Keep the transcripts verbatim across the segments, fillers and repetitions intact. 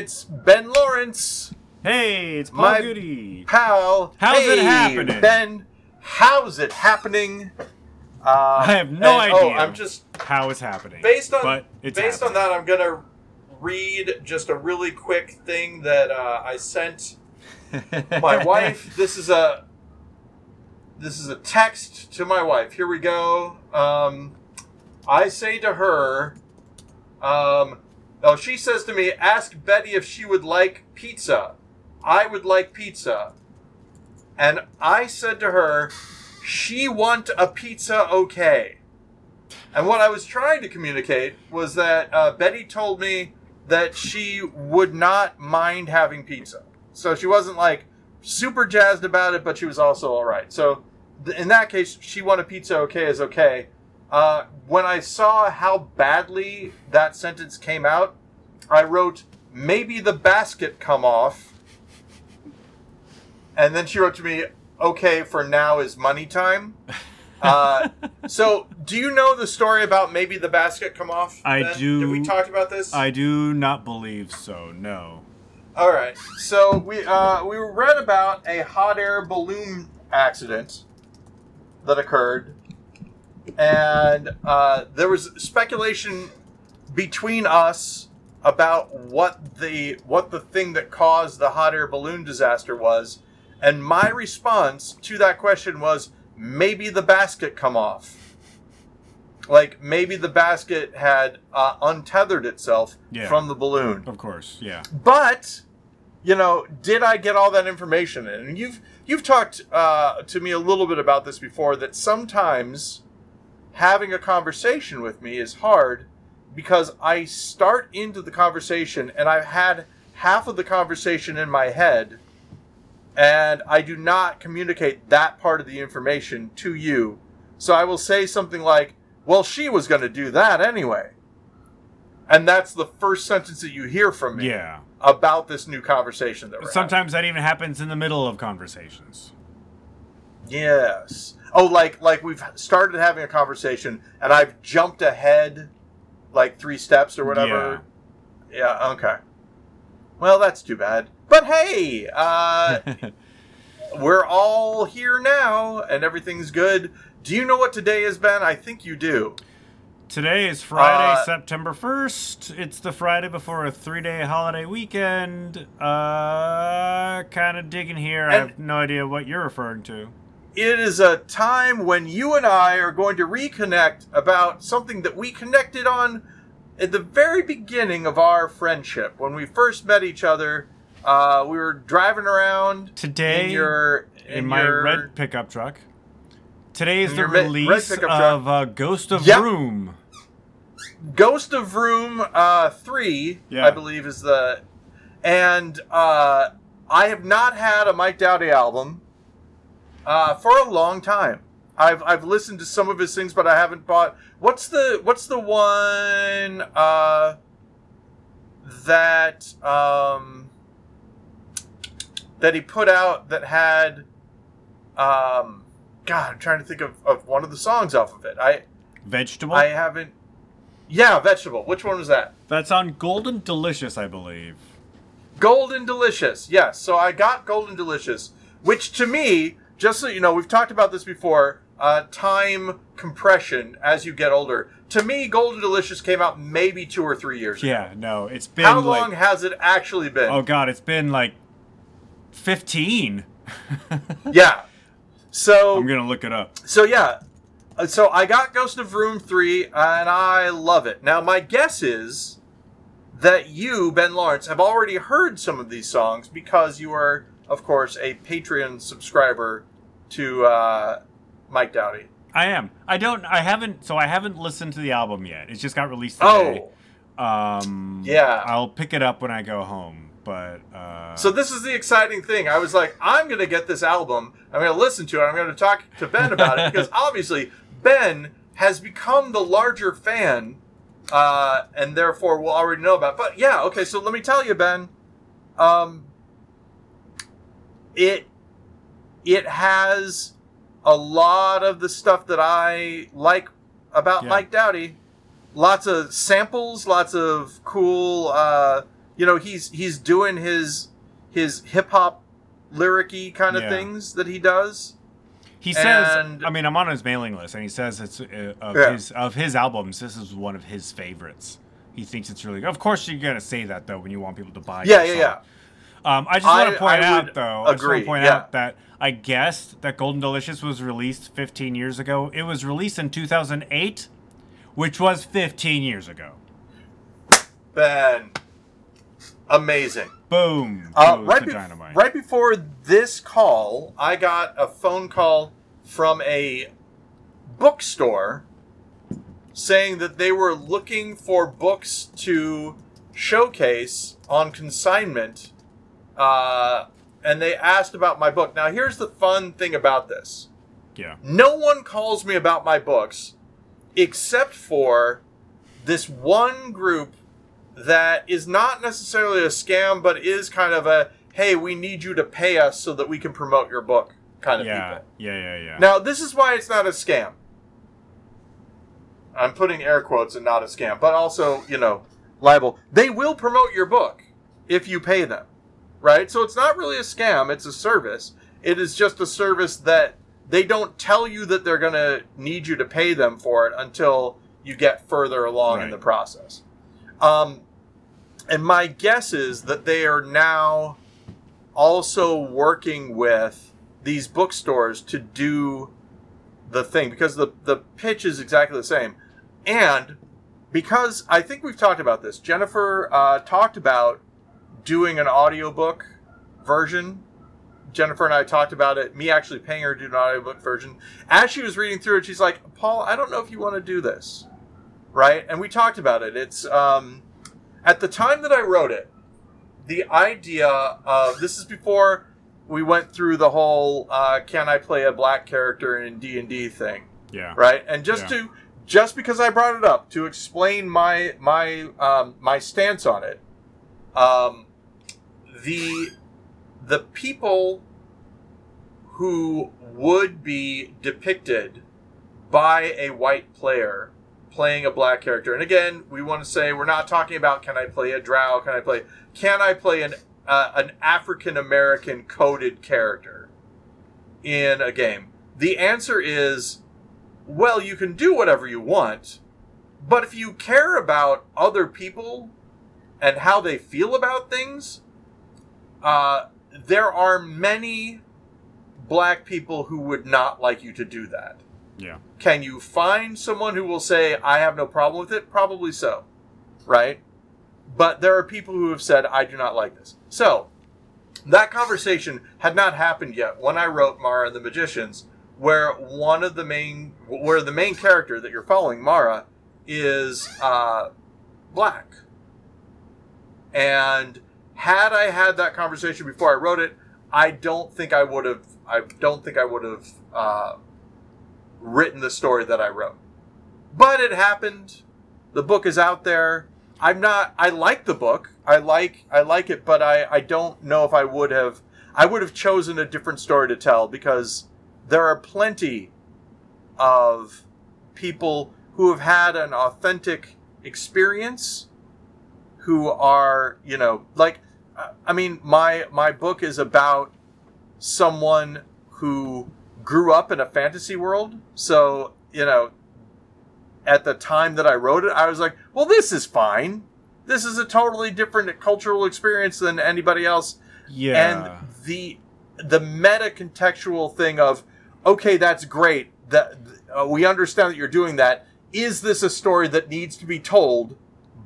it's Ben Lawrence. Hey, it's Paul Goody. Pal. How's hey, it happening? Ben, how's it happening? Uh, I have no and, idea oh, I'm just, how it's happening. Based on but it's based happening. on that, I'm going to read just a really quick thing that uh, I sent my wife. This is a this is a text to my wife. Here we go. Um, I say to her, um, oh, she says to me, ask Betty if she would like pizza. I would like pizza. And I said to her, she want a pizza, okay. And what I was trying to communicate was that uh, Betty told me that she would not mind having pizza. So she wasn't like super jazzed about it, but she was also all right. So th- in that case, she want a pizza, okay is okay. Uh, when I saw how badly that sentence came out, I wrote, maybe the basket come off. And then she wrote to me, okay, for now is money time. Uh, so, do you know the story about maybe the basket come off? I Ben? do. Did we talk about this? I do not believe so, no. All right. So, we uh, we read about a hot air balloon accident that occurred. And uh, there was speculation between us about what the what the thing that caused the hot air balloon disaster was. And my response to that question was, maybe the basket come off. Like, maybe the basket had uh, untethered itself yeah. from the balloon. Of course, yeah. But, you know, did I get all that information? And you've you've talked uh, to me a little bit about this before, that sometimes having a conversation with me is hard because I start into the conversation and I've had half of the conversation in my head. And I do not communicate that part of the information to you. So I will say something like, well, she was going to do that anyway. And that's the first sentence that you hear from me yeah. about this new conversation that we're Sometimes having. That even happens in the middle of conversations. Yes. Oh, like like we've started having a conversation and I've jumped ahead like three steps or whatever. Yeah, yeah okay. Well, that's too bad. But hey, uh, we're all here now, and everything's good. Do you know what today is, Ben? I think you do. Today is Friday, uh, September first. It's the Friday before a three-day holiday weekend. Uh, kind of digging here. I have no idea what you're referring to. It is a time when you and I are going to reconnect about something that we connected on at the very beginning of our friendship. When we first met each other, Uh, we were driving around today in, your, in, in my your, red pickup truck. Today is the release of uh, Ghost of yep. Vroom. Ghost of Vroom uh, three, yeah. I believe, is the... And uh, I have not had a Mike Doughty album uh, for a long time. I've I've listened to some of his things, but I haven't bought... What's the What's the one uh, that... Um, that he put out that had, um, God, I'm trying to think of, of one of the songs off of it. I Vegetable? I haven't. Yeah, Vegetable. Which one was that? That's on Golden Delicious, I believe. Golden Delicious, yes. So I got Golden Delicious, which to me, just so you know, we've talked about this before, uh, time compression as you get older. To me, Golden Delicious came out maybe two or three years yeah, ago. Yeah, no, it's been How like, long has it actually been? Oh, God, it's been like fifteen. yeah. So I'm going to look it up. So yeah. So I got Ghost of Vroom three and I love it. Now my guess is that you, Ben Lawrence, have already heard some of these songs because you are, of course, a Patreon subscriber to uh, Mike Doughty. I am. I don't I haven't so I haven't listened to the album yet. It just got released today. Oh. Um yeah. I'll pick it up when I go home. But, uh... So this is the exciting thing. I was like, I'm going to get this album. I'm going to listen to it. I'm going to talk to Ben about it. Because obviously, Ben has become the larger fan. Uh, and therefore, we'll already know about it. But yeah, okay, so let me tell you, Ben. Um, it, it has a lot of the stuff that I like about yeah. Mike Doughty. Lots of samples. Lots of cool... Uh, you know, he's he's doing his his hip hop lyric-y kind of yeah. things that he does. He says, and, I mean, I'm on his mailing list, and he says it's uh, of yeah. his of his albums, this is one of his favorites. He thinks it's really good. Of course, you're going to say that, though, when you want people to buy it. Yeah, yeah, song. yeah. Um, I just I, want to point I out, though, agree. I just want to point yeah. out that I guessed that Golden Delicious was released fifteen years ago. It was released in two thousand eight, which was fifteen years ago. Ben. Amazing. Boom. Uh, right, be- right before this call, I got a phone call from a bookstore saying that they were looking for books to showcase on consignment, uh, and they asked about my book. Now, here's the fun thing about this. Yeah. No one calls me about my books except for this one group that is not necessarily a scam, but is kind of a, hey, we need you to pay us so that we can promote your book kind of yeah, people. Yeah, yeah, yeah. Now, this is why it's not a scam. I'm putting air quotes and not a scam, but also, you know, libel. They will promote your book if you pay them, right? So it's not really a scam. It's a service. It is just a service that they don't tell you that they're going to need you to pay them for it until you get further along right. in the process. Um, and my guess is that they are now also working with these bookstores to do the thing, because the, the pitch is exactly the same. And because I think we've talked about this, Jennifer uh, talked about doing an audiobook version. Jennifer and I talked about it, me actually paying her to do an audiobook version. As she was reading through it, she's like, Paul, I don't know if you want to do this. Right? And we talked about it. It's, um, at the time that I wrote it, the idea of, this is before we went through the whole, uh, can I play a black character in D and D thing? Yeah. Right? And just yeah. to, just because I brought it up, to explain my, my, um, my stance on it, um, the, the people who would be depicted by a white player playing a black character. And again, we want to say we're not talking about can I play a drow, can I play can I play an uh, an African-American coded character in a game? The answer is, well, you can do whatever you want, but if you care about other people and how they feel about things, uh, there are many black people who would not like you to do that. Yeah. Can you find someone who will say, I have no problem with it? Probably so, right? But there are people who have said, I do not like this. So, that conversation had not happened yet when I wrote Mara and the Magicians, where one of the main, where the main character that you're following, Mara, is uh, black. And had I had that conversation before I wrote it, I don't think I would have, I don't think I would have, uh, written the story that I wrote. But it happened. The book is out there. I'm not I like the book. I like I like it, but I, I don't know if I would have I would have chosen a different story to tell, because there are plenty of people who have had an authentic experience who are, you know, like I mean, my my book is about someone who grew up in a fantasy world. So, you know, at the time that I wrote it, I was like, well, this is fine. This is a totally different cultural experience than anybody else. Yeah. And the the meta-contextual thing of, okay, that's great. That uh, we understand that you're doing that. Is this a story that needs to be told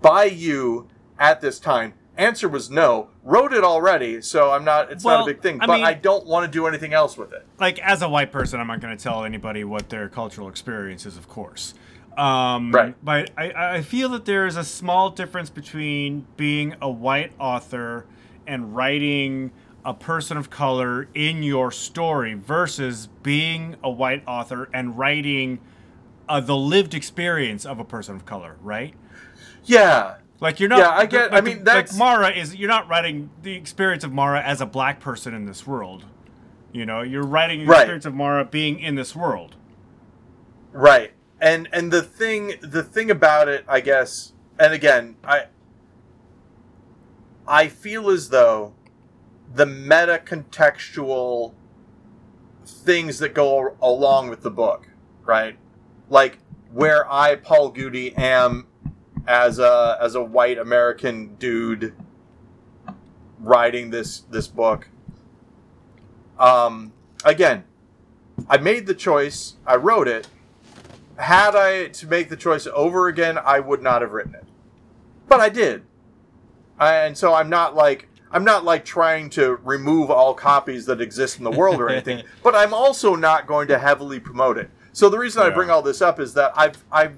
by you at this time? Answer was no. Wrote it already, so I'm not. It's well, not a big thing, but I mean, I don't want to do anything else with it. Like, as a white person, I'm not going to tell anybody what their cultural experience is, of course. Um, right. But I, I feel that there is a small difference between being a white author and writing a person of color in your story versus being a white author and writing uh, the lived experience of a person of color, right? Yeah. Like, you're not, yeah, I get, like, I mean, that's, like, Mara is, you're not writing the experience of Mara as a black person in this world. You know, you're writing the right. experience of Mara being in this world. Right. And, and the thing, the thing about it, I guess, and again, I, I feel as though the meta-contextual things that go along with the book, right? Like where I, Paul Goody, am as a as a white American dude writing this this book. Um, again, I made the choice. I wrote it. Had I to make the choice over again, I would not have written it. But I did. And so I'm not like I'm not like trying to remove all copies that exist in the world or anything, but I'm also not going to heavily promote it. So the reason yeah. I bring all this up is that I've I've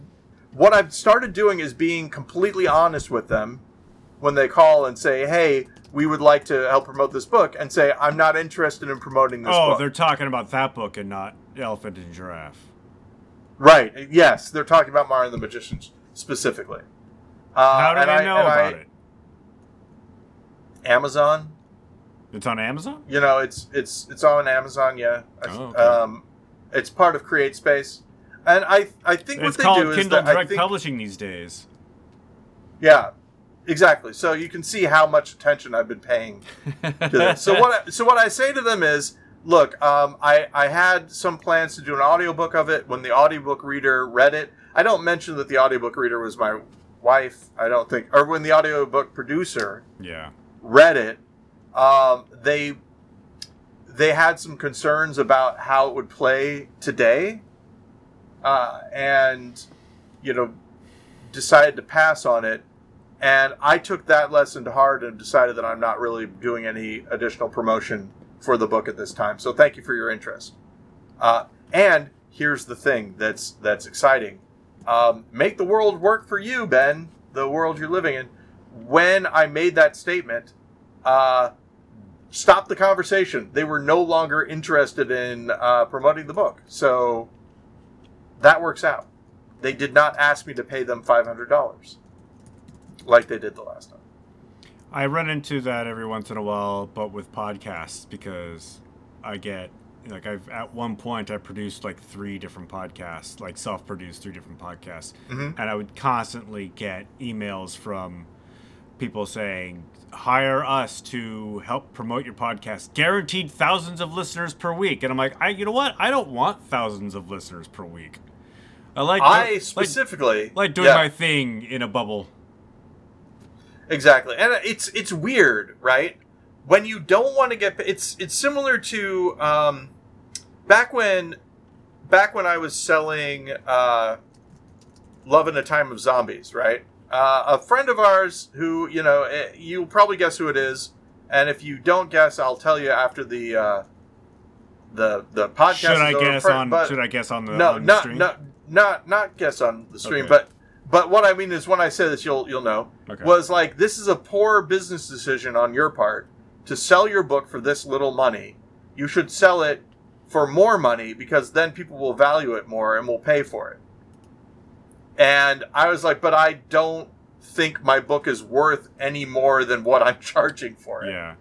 what I've started doing is being completely honest with them when they call and say, "Hey, we would like to help promote this book," and say, "I'm not interested in promoting this oh, book." Oh, they're talking about that book and not Elephant and Giraffe. Right. Yes, they're talking about Mara and the Magicians specifically. Uh, How did I know I, about I, it? Amazon. It's on Amazon? You know, it's it's it's on Amazon, yeah. Oh, okay. Um, it's part of CreateSpace. And I I think what they do is... It's called Kindle Direct Publishing these days. Yeah, exactly. So you can see how much attention I've been paying to this. So what I, so what I say to them is, look, um, I, I had some plans to do an audiobook of it. When the audiobook reader read it, I don't mention that the audiobook reader was my wife, I don't think. Or when the audiobook producer... yeah. read it, um, they they had some concerns about how it would play today, uh, and you know decided to pass on it. And I took that lesson to heart and decided that I'm not really doing any additional promotion for the book at this time. So thank you for your interest. Uh, and here's the thing that's that's exciting: um, make the world work for you, Ben, the world you're living in. When I made that statement, uh, stopped the conversation. They were no longer interested in uh, promoting the book. So that works out. They did not ask me to pay them five hundred dollars like they did the last time. I run into that every once in a while, but with podcasts, because I get, like, I've at one point I produced like three different podcasts, like self-produced three different podcasts. Mm-hmm. And I would constantly get emails from people saying, hire us to help promote your podcast. Guaranteed thousands of listeners per week. And I'm like, I, you know what? I don't want thousands of listeners per week. I like I do, specifically like, like doing yeah. my thing in a bubble. Exactly. And it's it's weird, right? When you don't want to get it's it's similar to um, back when back when I was selling uh, Love in a Time of Zombies, right? Uh, a friend of ours who, you know, you'll probably guess who it is. And if you don't guess, I'll tell you after the uh, the the podcast. Should is I over. guess but, on? But, should I guess on the, no, on the not, stream? No, not not not guess on the stream. Okay. But but what I mean is, when I say this, you'll you'll know. Okay. Was like, this is a poor business decision on your part to sell your book for this little money. You should sell it for more money, because then people will value it more and will pay for it. And I was like, but I don't think my book is worth any more than what I'm charging for it. Yeah.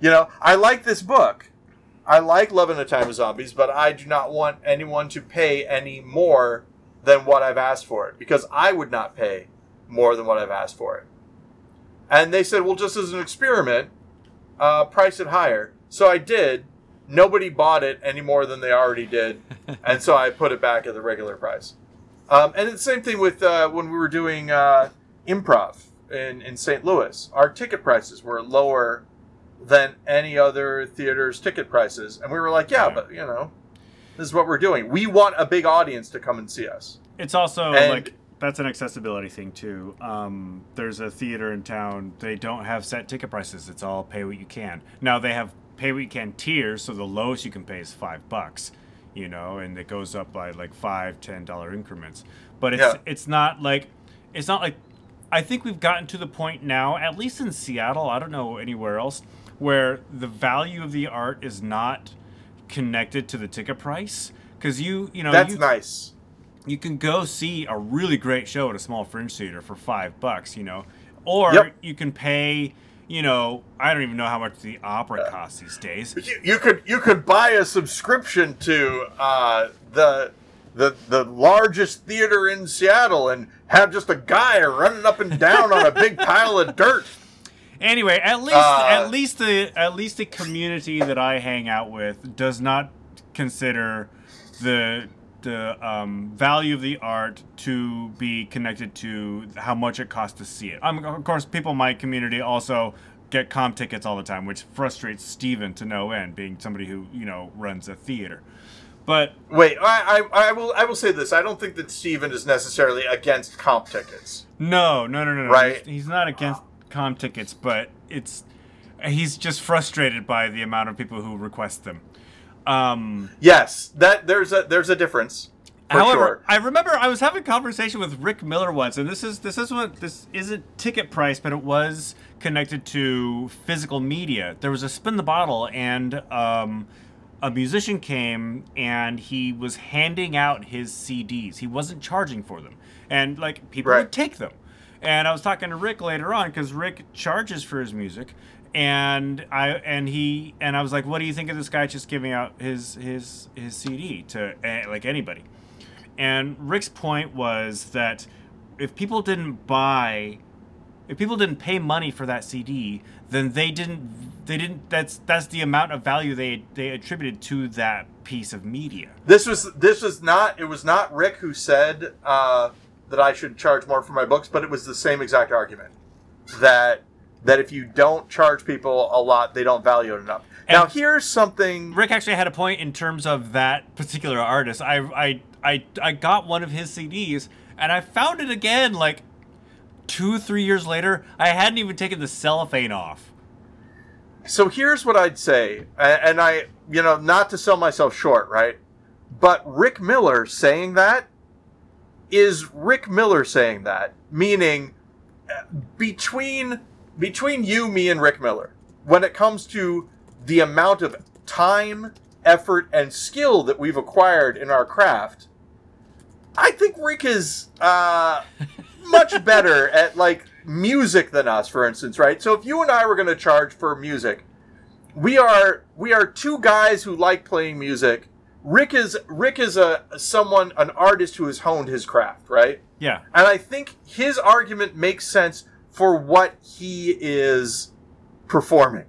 You know, I like this book. I like Love in a Time of Zombies, but I do not want anyone to pay any more than what I've asked for it, because I would not pay more than what I've asked for it. And they said, well, just as an experiment, uh, price it higher. So I did. Nobody bought it any more than they already did. And so I put it back at the regular price. Um, and the same thing with uh, when we were doing uh, improv in, in Saint Louis. Our ticket prices were lower than any other theater's ticket prices. And we were like, yeah, yeah, but, you know, this is what we're doing. We want a big audience to come and see us. It's also, and, like, that's an accessibility thing, too. Um, there's a theater in town. They don't have set ticket prices. It's all pay what you can. Now, they have pay what you can tiers, so the lowest you can pay is five bucks. You know, and it goes up by like five, ten dollar increments. But it's yeah. it's not like it's not like I think we've gotten to the point now, at least in Seattle, I don't know anywhere else, where the value of the art is not connected to the ticket price. Because you you know that's you, nice. You can go see a really great show at a small fringe theater for five bucks, you know, or yep. you can pay. You know, I don't even know how much the opera costs these days. You, you could you could buy a subscription to uh, the the the largest theater in Seattle and have just a guy running up and down on a big pile of dirt. Anyway, at least uh, at least the at least the community that I hang out with does not consider the the um, value of the art to be connected to how much it costs to see it. Um, of course, people in my community also get comp tickets all the time, which frustrates Steven to no end, being somebody who, you know, runs a theater. But wait, I, I I will I will say this. I don't think that Steven is necessarily against comp tickets. No, no, no, no, no. Right? He's, he's not against comp tickets, but it's he's just frustrated by the amount of people who request them. Um, yes, that there's a there's a difference. For however, sure. I remember I was having a conversation with Rick Miller once, and this is this is what this isn't ticket price, but it was connected to physical media. There was a spin the bottle, and um, a musician came and he was handing out his C Ds. He wasn't charging for them, and like people right. would take them. And I was talking to Rick later on because Rick charges for his music. And I and he and I was like, what do you think of this guy just giving out his his his C D to uh, like anybody? And Rick's point was that if people didn't buy, if people didn't pay money for that C D, then they didn't they didn't that's that's the amount of value they they attributed to that piece of media. This was this was not it was not Rick who said uh, that I should charge more for my books, but it was the same exact argument that. That if you don't charge people a lot, they don't value it enough. And now, here's something... Rick actually had a point in terms of that particular artist. I I, I, I got one of his C Ds, and I found it again, like, two, three years later. I hadn't even taken the cellophane off. So here's what I'd say, and I, you know, not to sell myself short, right? But Rick Miller saying that is Rick Miller saying that, meaning between... Between you, me, and Rick Miller, when it comes to the amount of time, effort, and skill that we've acquired in our craft, I think Rick is uh, much better at, like, music than us, for instance, right? So if you and I were going to charge for music, we are we are two guys who like playing music. Rick is Rick is a someone, an artist who has honed his craft, right? Yeah. And I think his argument makes sense for what he is performing.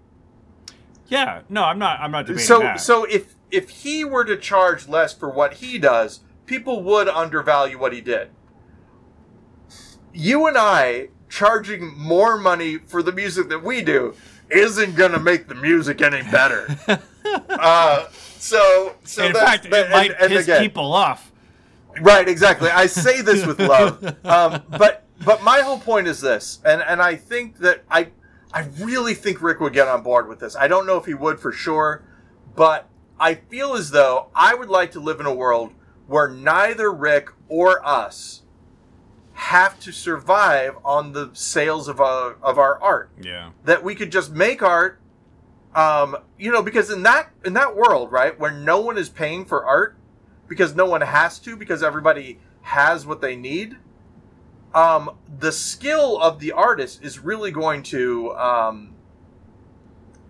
Yeah, no, I'm not. I'm not debating so, that. So, if if he were to charge less for what he does, people would undervalue what he did. You and I charging more money for the music that we do isn't going to make the music any better. uh, so, so in that's, fact, that, it might and, piss and again, people off. Right? Exactly. I say this with love, um, but. But my whole point is this, and, and I think that I I really think Rick would get on board with this. I don't know if he would for sure, but I feel as though I would like to live in a world where neither Rick or us have to survive on the sales of our, of our art. Yeah. That we could just make art, um, you know, because in that in that world, right, where no one is paying for art, because no one has to, because everybody has what they need. Um, the skill of the artist is really going to um,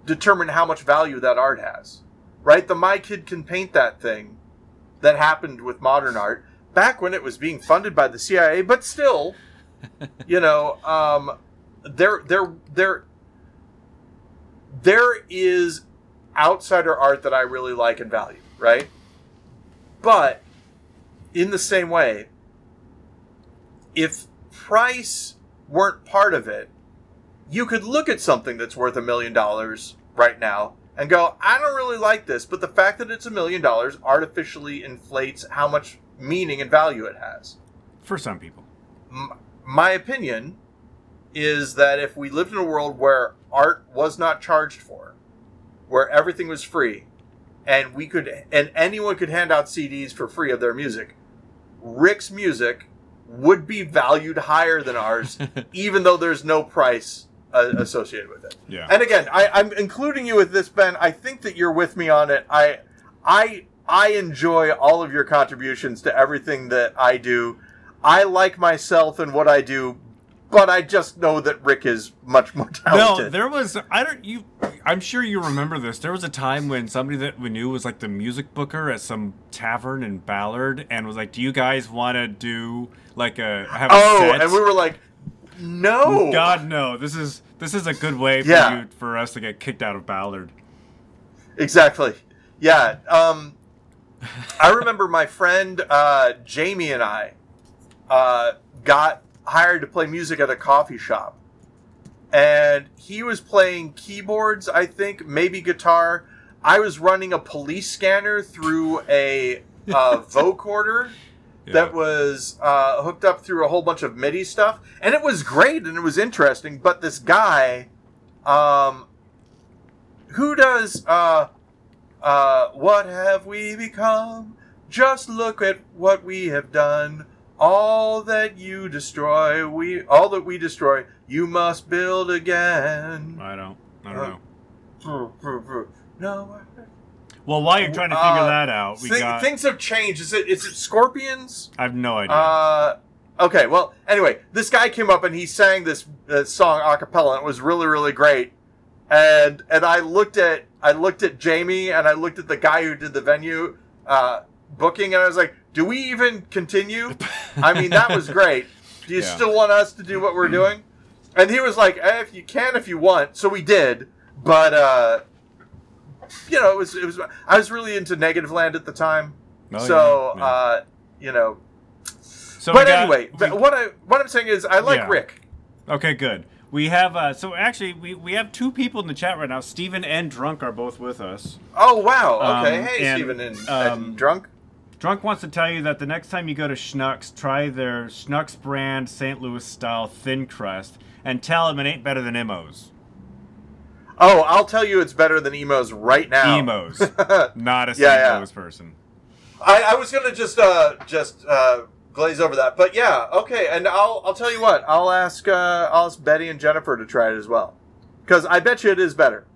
determine how much value that art has, right? The My Kid Can Paint That thing that happened with modern art back when it was being funded by the C I A, but still, you know, um, there, there, there, there is outsider art that I really like and value, right? But in the same way, if price weren't part of it, you could look at something that's worth a million dollars right now and go, I don't really like this, but the fact that it's a million dollars artificially inflates how much meaning and value it has. For some people. M- my opinion is that if we lived in a world where art was not charged for, where everything was free, and we could, and anyone could hand out C Ds for free of their music, Rick's music would be valued higher than ours, even though there's no price uh, associated with it. Yeah. And again, I, I'm including you with this, Ben. I think that you're with me on it. I, I, I enjoy all of your contributions to everything that I do. I like myself and what I do, but I just know that Rick is much more talented. No, there was I don't you. I'm sure you remember this. There was a time when somebody that we knew was like the music booker at some tavern in Ballard, and was like, "Do you guys want to do like a have a oh?" Set? And we were like, "No, God, no! This is This is a good way for yeah. you, for us to get kicked out of Ballard. Exactly. Yeah. Um, I remember my friend uh, Jamie and I uh, got hired to play music at a coffee shop. And he was playing keyboards, I think, maybe guitar. I was running a police scanner through a uh, vocorder yeah. that was uh, hooked up through a whole bunch of MIDI stuff. And it was great and it was interesting. But this guy, um, who does uh, uh, What Have We Become? Just look at what we have done. All that you destroy, we all that we destroy, you must build again. I don't, I don't know. No. Well, while you're trying to figure uh, that out, we thing, got things have changed. Is it, is it Scorpions? I have no idea. Uh, okay. Well, anyway, this guy came up and he sang this uh, song a cappella. It was really, really great. And and I looked at I looked at Jamie and I looked at the guy who did the venue uh, booking, and I was like, do we even continue? I mean, that was great. Do you yeah. still want us to do what we're doing? And he was like, eh, if you can, if you want. So we did. But, uh, you know, it was, it was, I was really into Negative Land at the time. Oh, so, yeah. uh, you know. So but got, anyway, we, th- what, I, what I'm saying is I like yeah. Rick. Okay, good. We have, uh, so actually, we, we have two people in the chat right now. Steven and Drunk are both with us. Oh, wow. Okay. Um, hey, and, Steven and, um, and Drunk. Drunk wants to tell you that the next time you go to Schnucks, try their Schnucks brand Saint Louis style thin crust and tell them it ain't better than Imo's. Oh, I'll tell you it's better than Imo's right now. Imo's. Not a Saint yeah, yeah. Louis person. I, I was going to just uh, just uh, glaze over that. But yeah, okay. And I'll I'll tell you what. I'll ask, uh, I'll ask Betty and Jennifer to try it as well. Because I bet you it is better.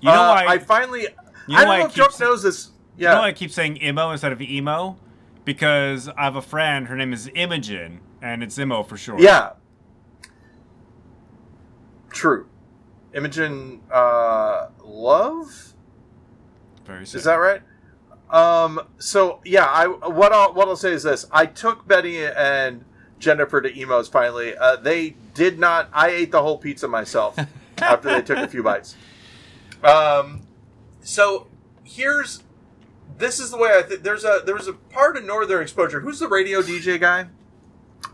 You know uh, I, I finally... You know I don't know if Drunk saying, knows this... Yeah. You know why I keep saying Imo instead of Emo? Because I have a friend, her name is Imogen, and it's Imo for sure. Yeah. True. Imogen uh, Love? Very sad. Is that right? Um, so, yeah, I what I'll, what I'll say is this. I took Betty and Jennifer to Emo's finally. Uh, they did not... I ate the whole pizza myself after they took a few bites. Um, so, here's... This is the way I think. There's a there was a part of Northern Exposure. Who's the radio D J guy?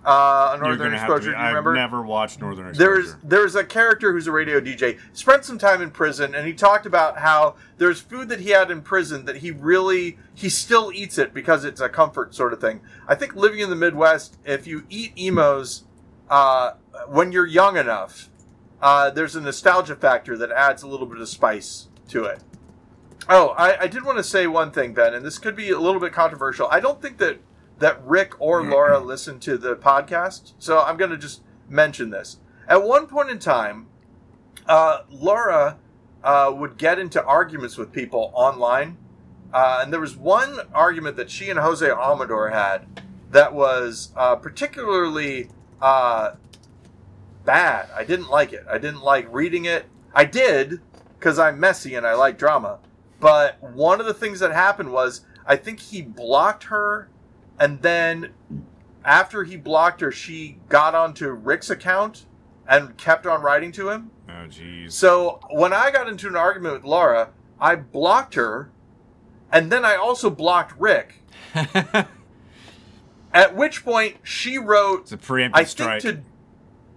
Uh, Northern Exposure. Do you remember? I've never watched Northern Exposure. There's there's a character who's a radio D J. Spent some time in prison, and he talked about how there's food that he had in prison that he really he still eats it because it's a comfort sort of thing. I think living in the Midwest, if you eat Imo's uh, when you're young enough, uh, there's a nostalgia factor that adds a little bit of spice to it. Oh, I, I did want to say one thing, Ben, and this could be a little bit controversial. I don't think that, that Rick or Laura listened to the podcast, so I'm going to just mention this. At one point in time, uh, Laura uh, would get into arguments with people online, uh, and there was one argument that she and Jose Amador had that was uh, particularly uh, bad. I didn't like it. I didn't like reading it. I did, because I'm messy and I like drama. But one of the things that happened was I think he blocked her, and then after he blocked her, she got onto Rick's account and kept on writing to him. Oh, geez. So when I got into an argument with Laura, I blocked her, and then I also blocked Rick. At which point she wrote, it's a preemptive I think, strike. to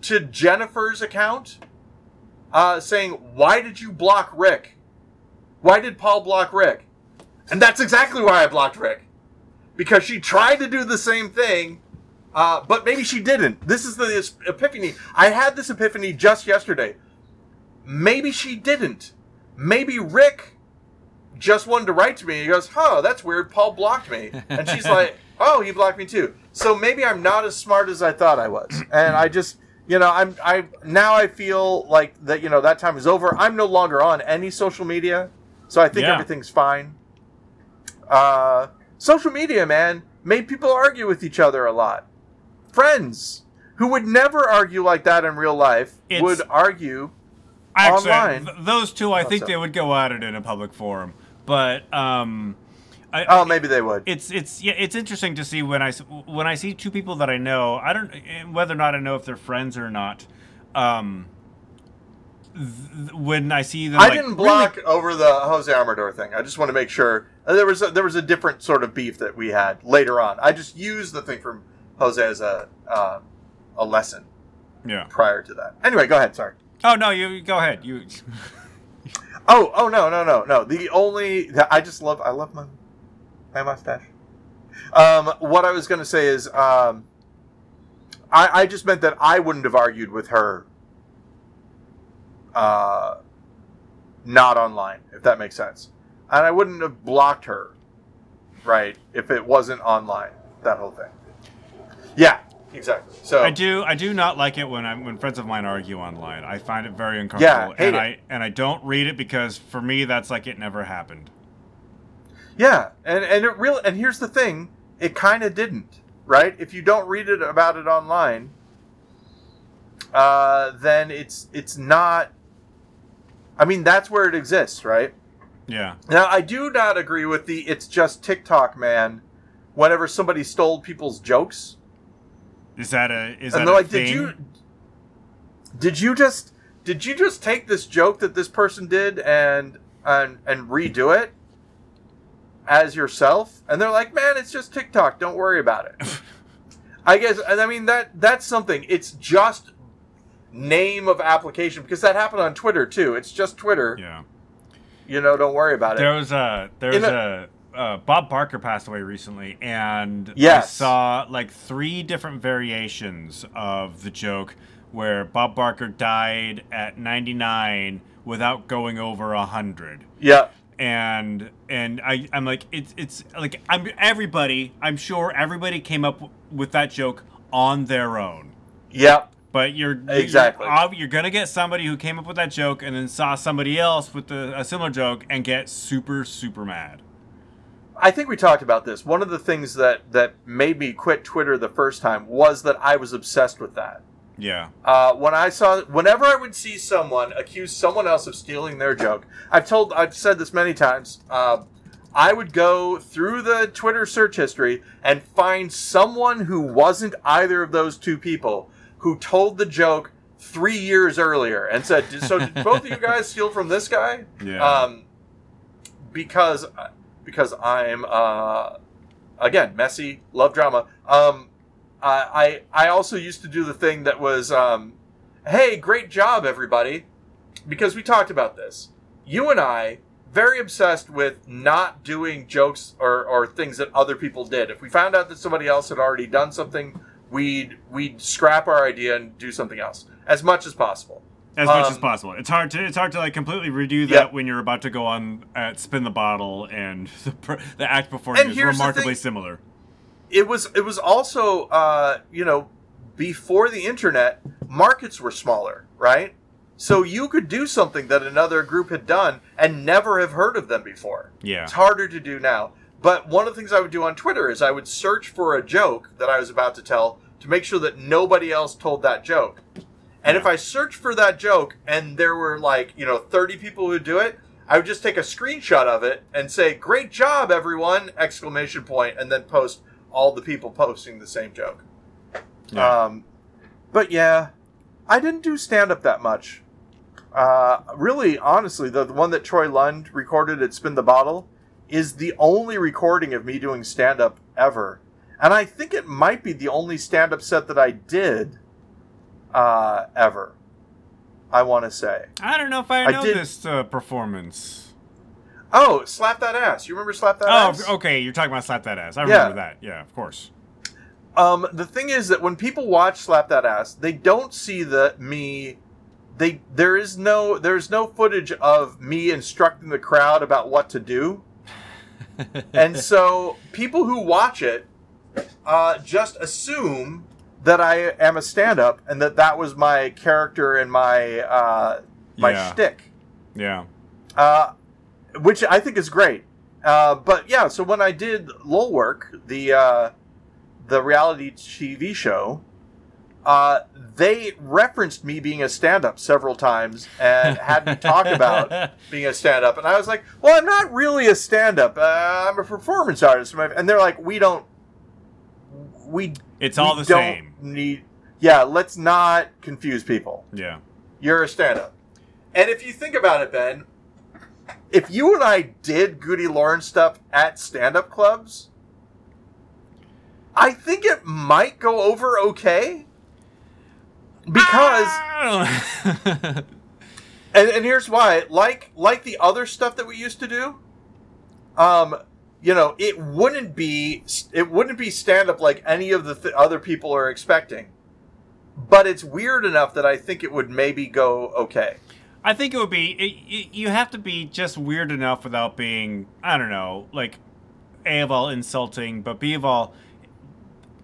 to Jennifer's account, uh, saying, "Why did you block Rick? Why did Paul block Rick?" And that's exactly why I blocked Rick. Because she tried to do the same thing, uh, but maybe she didn't. This is the epiphany. I had this epiphany just yesterday. Maybe she didn't. Maybe Rick just wanted to write to me. He goes, "Huh, that's weird. Paul blocked me." And she's like, "Oh, he blocked me too." So maybe I'm not as smart as I thought I was. And I just... You know, I'm. I now I feel like that. You know, that time is over. I'm no longer on any social media, so I think yeah. everything's fine. Uh, social media, man, made people argue with each other a lot. Friends who would never argue like that in real life it's, would argue actually, online. Th- those two, I oh, think so. They would go at it in a public forum, but. Um, I, oh, maybe they would. It's it's yeah. It's interesting to see when I when I see two people that I know. I don't whether or not I know if they're friends or not. Um, th- when I see them, I like, didn't block really... over the Jose Amador thing. I just want to make sure there was a, there was a different sort of beef that we had later on. I just used the thing from Jose as a uh, a lesson. Yeah. Prior to that, anyway, go ahead. Sorry. Oh no, you, you go ahead. You. oh oh no no no no. The only I just love I love my my mustache. Um, what I was going to say is um, I, I just meant that I wouldn't have argued with her. Uh, not online, if that makes sense. And I wouldn't have blocked her, right? If it wasn't online, that whole thing. Yeah, exactly. So I do, I do not like it when I'm when friends of mine argue online. I find it very uncomfortable, yeah, and it. I and I don't read it because for me that's like it never happened. Yeah, and and it really and here's the thing, it kind of didn't, right? If you don't read it about it online, uh, then it's it's not. I mean, that's where it exists, right? Yeah. Now, I do not agree with the "it's just TikTok, man." Whenever somebody stole people's jokes, is that a is and that a like, thing? Did you did you just did you just take this joke that this person did and and and redo it as yourself? And they're like, "Man, it's just TikTok. Don't worry about it." I guess, and I mean that that's something. It's just name of application, because that happened on Twitter too. It's just Twitter. Yeah. You know, don't worry about it. There was a there was a, a uh, Bob Barker passed away recently, and yes. I saw like three different variations of the joke where Bob Barker died at ninety-nine without going over one hundred. Yeah. And and I I'm like it's it's like I'm everybody I'm sure everybody came up with that joke on their own. Yep. But you're exactly you're, you're gonna get somebody who came up with that joke and then saw somebody else with the, a similar joke and get super super mad. I think we talked about this. One of the things that, that made me quit Twitter the first time was that I was obsessed with that. Yeah. Uh, when I saw whenever I would see someone accuse someone else of stealing their joke, I've told I've said this many times. Uh, I would go through the Twitter search history and find someone who wasn't either of those two people who told the joke three years earlier and said, so did both of you guys steal from this guy? Yeah. Um, because, because I'm, uh, again, messy, love drama. Um, I, I, I also used to do the thing that was, um, hey, great job, everybody. Because we talked about this. You and I, very obsessed with not doing jokes or, or things that other people did. If we found out that somebody else had already done something, We'd we'd scrap our idea and do something else as much as possible. As um, much as possible. It's hard to it's hard to like completely redo that yep. when you're about to go on at spin the bottle and the, the act before you is remarkably similar. It was it was also uh, you know, before the internet, markets were smaller, right? So you could do something that another group had done and never have heard of them before. Yeah, it's harder to do now. But one of the things I would do on Twitter is I would search for a joke that I was about to tell, to make sure that nobody else told that joke. And yeah. if I searched for that joke and there were like, you know, thirty people who do it, I would just take a screenshot of it and say, "Great job, everyone!" exclamation point, and then post all the people posting the same joke. Yeah. Um, but yeah, I didn't do stand-up that much. Uh, really, honestly, the, the one that Troy Lund recorded at Spin the Bottle is the only recording of me doing stand-up ever. And I think it might be the only stand-up set that I did uh, ever, I want to say. I don't know if I, I know did... this uh, performance. Oh, Slap That Ass. You remember Slap That oh, Ass? Oh, okay. You're talking about Slap That Ass. I remember yeah. that. Yeah, of course. Um, the thing is that when people watch Slap That Ass, they don't see the me... They there is no There's no footage of me instructing the crowd about what to do. And so people who watch it, Uh, just assume that I am a stand-up and that that was my character and my uh, my yeah. shtick. Yeah. Uh, which I think is great. Uh, but yeah, so when I did LOL Work, the uh, the reality T V show, uh, they referenced me being a stand-up several times and had me talk about being a stand-up. And I was like, well, I'm not really a stand-up. Uh, I'm a performance artist. And they're like, we don't We it's all we the don't same. Need, yeah, let's not confuse people. Yeah, you're a stand-up. And if you think about it, Ben, if you and I did GudeLaurance stuff at stand-up clubs, I think it might go over okay. Because... and, and here's why. Like like the other stuff that we used to do, um, you know, it wouldn't be it wouldn't be stand-up like any of the th- other people are expecting. But it's weird enough that I think it would maybe go okay. I think it would be... It, it, you have to be just weird enough without being, I don't know, like, A, of all insulting, but B, of all...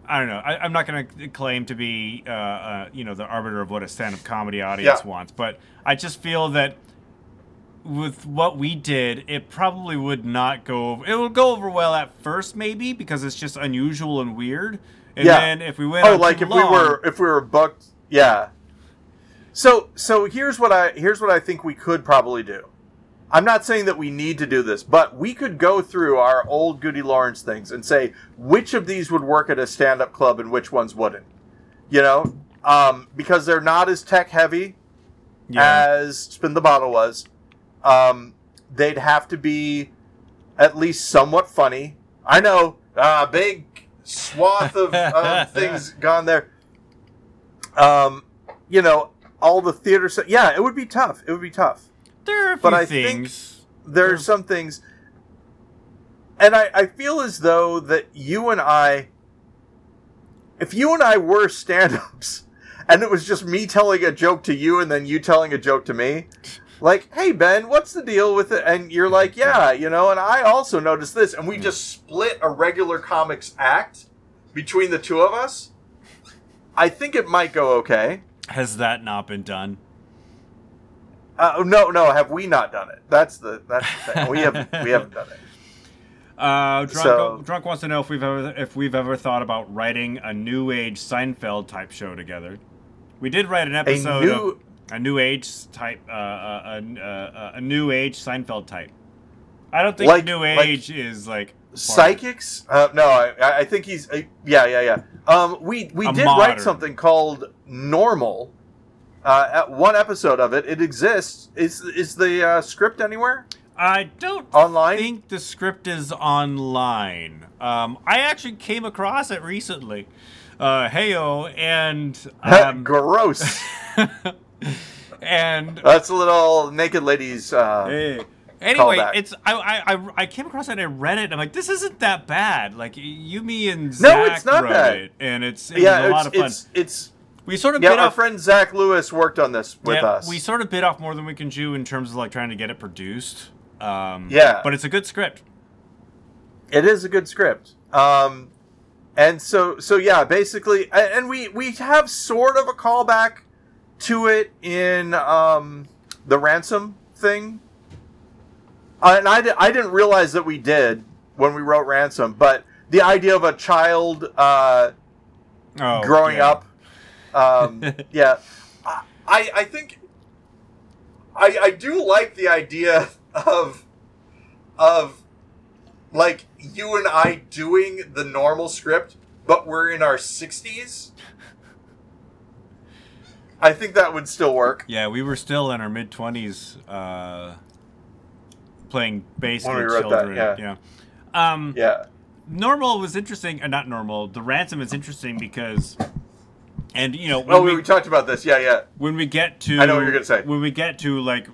I don't know. I, I'm not going to claim to be, uh, uh, you know, the arbiter of what a stand-up comedy audience yeah. wants, but I just feel that with what we did, it probably would not go over... It will go over well at first, maybe, because it's just unusual and weird, and yeah. then if we went oh, like if long, we were if we were booked, yeah. So so here's what I here's what I think we could probably do. I'm not saying that we need to do this, but we could go through our old GudeLaurance things and say which of these would work at a stand-up club and which ones wouldn't. You know? Um, because they're not as tech-heavy yeah. as Spin the Bottle was. Um, they'd have to be at least somewhat funny. I know, a uh, big swath of uh, things gone there. Um, you know, all the theater... So- yeah, it would be tough. It would be tough. There are a few but I things. think there are some things, and I, I feel as though that you and I, if you and I were stand-ups, and it was just me telling a joke to you and then you telling a joke to me, like, hey, Ben, what's the deal with it? And you're like, yeah, you know, and I also noticed this, and we just split a regular comic's act between the two of us, I think it might go okay. Has that not been done? Uh, no, no, have we not done it? That's the that's the thing. We haven't we haven't done it. Uh, drunk, so, drunk wants to know if we've ever if we've ever thought about writing a new age Seinfeld type show together. We did write an episode a new, of a new age type uh, a, a, a, a new age Seinfeld type. I don't think like, new age like is like psychics. Uh, no, I I think he's uh, yeah yeah yeah. Um, we we did modern. write something called Normal. Uh, at one episode of it, it exists. Is is the uh, script anywhere? I don't online? think the script is online. Um, I actually came across it recently. Uh, Heyo and um, gross. and that's a little naked ladies. Uh, hey. Anyway, callback. it's I, I I came across it and I read it. And I'm like, this isn't that bad. Like you, me, and Zach no, it's not wrote bad. It, and it's it yeah, was a it's, lot of fun. It's, it's, We sort of yeah, bit our off, friend Zach Lewis worked on this with yeah, us. We sort of bit off more than we can chew in terms of like trying to get it produced. Um, yeah, but it's a good script. It is a good script, um, and so so yeah, basically, and we we have sort of a callback to it in um, the Ransom thing. And I I didn't realize that we did when we wrote Ransom, but the idea of a child uh, oh, growing yeah. up. um, yeah, I, I think I, I do like the idea of, of like you and I doing the normal script, but we're in our sixties. I think that would still work. Yeah. We were still in our mid twenties, uh, playing bass with children. That, yeah. Yeah. Um, yeah. Normal was interesting. Uh, not normal. The Ransom is interesting because And you know, when oh, we, we talked about this, yeah, yeah. When we get to, I know what you're gonna say. When we get to like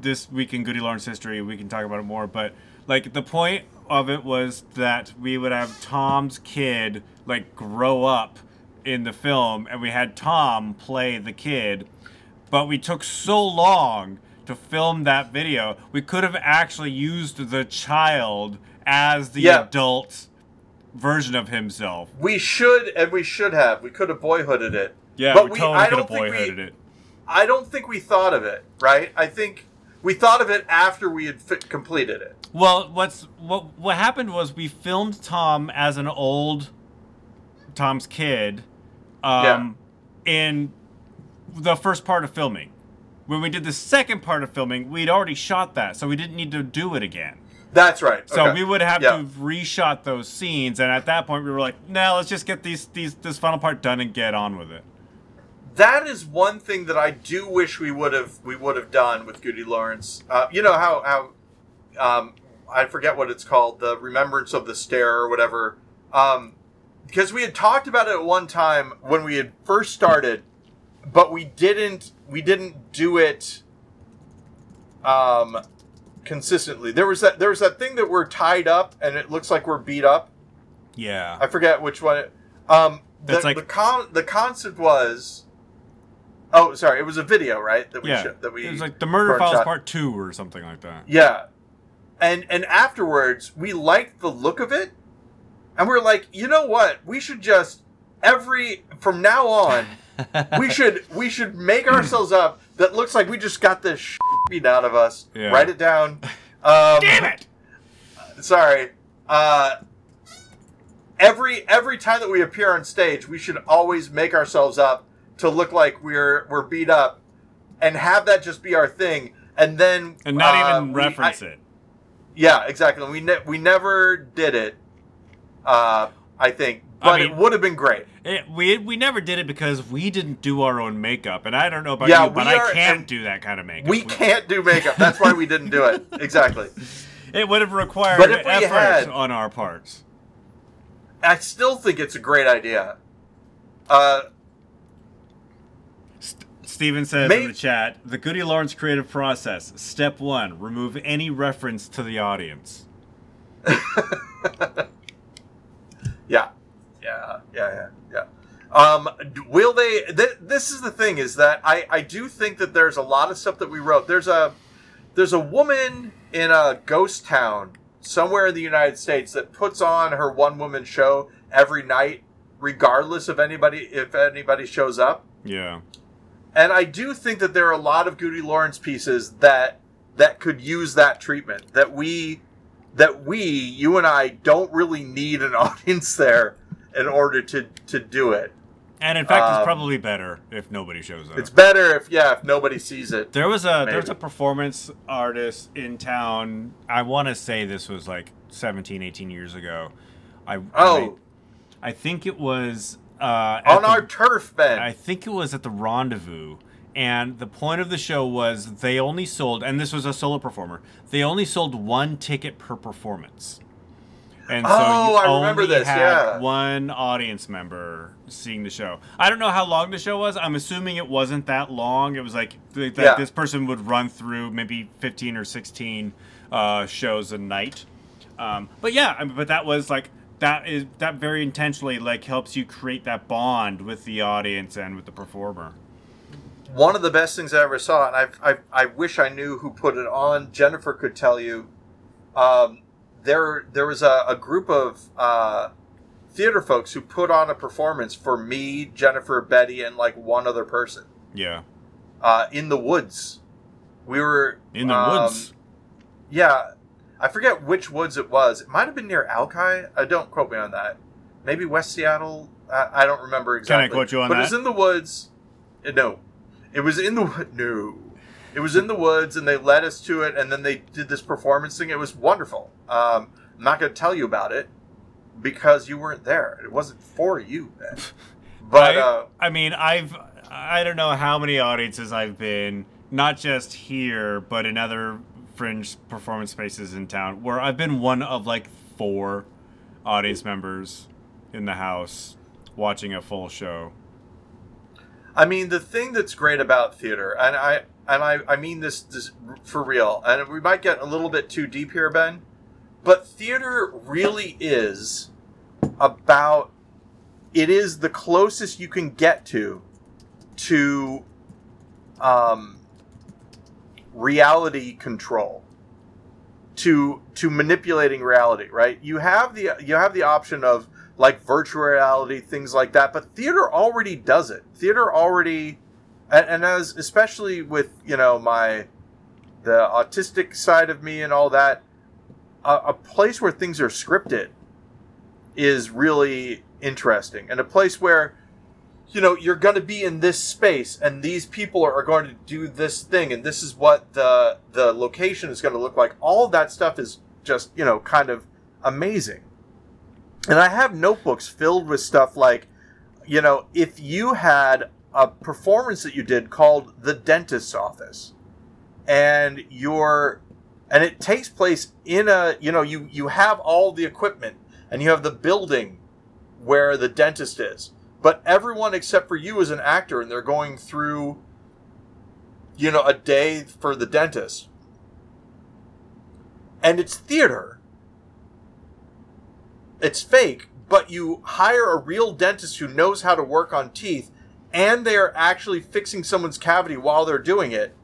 this week in GudeLaurance history, we can talk about it more. But like the point of it was that we would have Tom's kid like grow up in the film, and we had Tom play the kid. But we took so long to film that video, we could have actually used the child as the yeah. adult. Version of himself. We should, and we should have. We could have boyhooded it. Yeah, but we, we totally I could have boyhooded we, it. I don't think we thought of it, right? I think we thought of it after we had fit, completed it. Well, what's what? What happened was we filmed Tom as an old Tom's kid, um, yeah. in the first part of filming. When we did the second part of filming, we'd already shot that, so we didn't need to do it again. That's right. So okay. we would have yeah. to reshot those scenes, and at that point we were like, "No, let's just get these these this final part done and get on with it." that is one thing that I do wish we would have we would have done with GudeLaurance. Uh, you know how how um, I forget what it's called, the Remembrance of the Stair or whatever, um, because we had talked about it at one time when we had first started, but we didn't we didn't do it um, consistently. There was that there was that thing that we're tied up and it looks like we're beat up. Yeah, I forget which one. It, um, the, like... the con the concept was. Oh, sorry. It was a video, right? That we yeah. Should, that we it was like the Murder Files shot. Part Two or something like that. Yeah, and and afterwards we liked the look of it, and we we're like, you know what? We should just every from now on, we should we should make ourselves up that looks like we just got this shit beat out of us. Yeah. Write it down. Um, Damn it! Sorry. Uh, every every time that we appear on stage, we should always make ourselves up to look like we're we're beat up, and have that just be our thing, and then and not uh, even we, reference I, it. Yeah, exactly. We ne- we never did it. Uh, I think, but I mean, it would have been great. It, we we never did it because we didn't do our own makeup, and I don't know about yeah, you, but are, I can't do that kind of makeup. We, we can't do makeup. That's why we didn't do it. Exactly. It would have required effort had, on our parts. I still think it's a great idea. Uh. Steven says Maybe. in the chat, the GudeLaurance creative process, step one, remove any reference to the audience. yeah. Yeah, yeah, yeah, yeah. Um, will they, th- this is the thing, is that I, I do think that there's a lot of stuff that we wrote. There's a, there's a woman in a ghost town somewhere in the United States that puts on her one-woman show every night, regardless of anybody, if anybody shows up. Yeah. And I do think that there are a lot of GudeLaurance pieces that that could use that treatment. That we, that we, you and I, don't really need an audience there in order to, to do it. And in fact, um, it's probably better if nobody shows up. It's better if yeah, if nobody sees it. There was a maybe. there was a performance artist in town. I want to say this was like seventeen, eighteen years ago. I oh, I, I think it was. Uh, on the, our turf, Ben. I think it was at the Rendezvous, and the point of the show was they only sold, and this was a solo performer, they only sold one ticket per performance. And so oh, you I only remember this. Had yeah. one audience member seeing the show. I don't know how long the show was. I'm assuming it wasn't that long. It was like th- th- yeah. this person would run through maybe fifteen or sixteen uh, shows a night. Um, but yeah, I mean, but that was like. That is that very intentionally like helps you create that bond with the audience and with the performer. One of the best things I ever saw, and I I I wish I knew who put it on. Jennifer could tell you. Um, there there was a, a group of uh, theater folks who put on a performance for me, Jennifer, Betty, and like one other person. Yeah. Uh, in the woods, we were in the um, woods. Yeah. I forget which woods it was. It might have been near Alki. I don't quote me on that. Maybe West Seattle. I, I don't remember exactly. Can I quote you on but that? But it was in the woods. No. It was in the... No. It was in the woods, and they led us to it, and then they did this performance thing. It was wonderful. Um, I'm not going to tell you about it because you weren't there. It wasn't for you, man. But, I, uh... I mean, I've... I don't know how many audiences I've been, not just here, but in other... fringe performance spaces in town where I've been one of like four audience members in the house watching a full show. I mean, the thing that's great about theater, and I and I, I mean this, this for real, and we might get a little bit too deep here, Ben, but theater really is about, it is the closest you can get to to um reality control, to to manipulating reality, right? You have the you have the option of like virtual reality, things like that, but theater already does it. Theater already, and, and as especially with you know my the autistic side of me and all that, a, a place where things are scripted is really interesting, and a place where you know, you're going to be in this space, and these people are going to do this thing, and this is what the the location is going to look like. All of that stuff is just, you know, kind of amazing. And I have notebooks filled with stuff like, you know, if you had a performance that you did called The Dentist's Office. And you're, and it takes place in a, you know, you, you have all the equipment and you have the building where the dentist is. But everyone except for you is an actor, and they're going through, you know, a day for the dentist. And it's theater. It's fake, but you hire a real dentist who knows how to work on teeth, and they are actually fixing someone's cavity while they're doing it.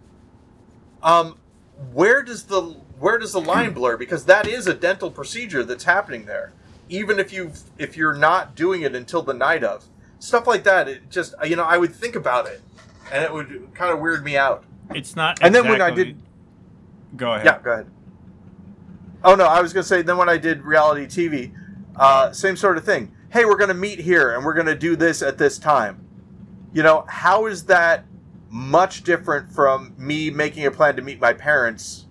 Um, where does the where does the line blur? Because that is a dental procedure that's happening there, even if you if you're not doing it until the night of. Stuff like that. It just, you know, I would think about it, and it would kind of weird me out. It's not. Exactly... And then when I did, go ahead. Yeah, go ahead. Oh no, I was gonna say. Then when I did reality T V, uh, same sort of thing. Hey, we're gonna meet here, and we're gonna do this at this time. You know, how is that much different from me making a plan to meet my parents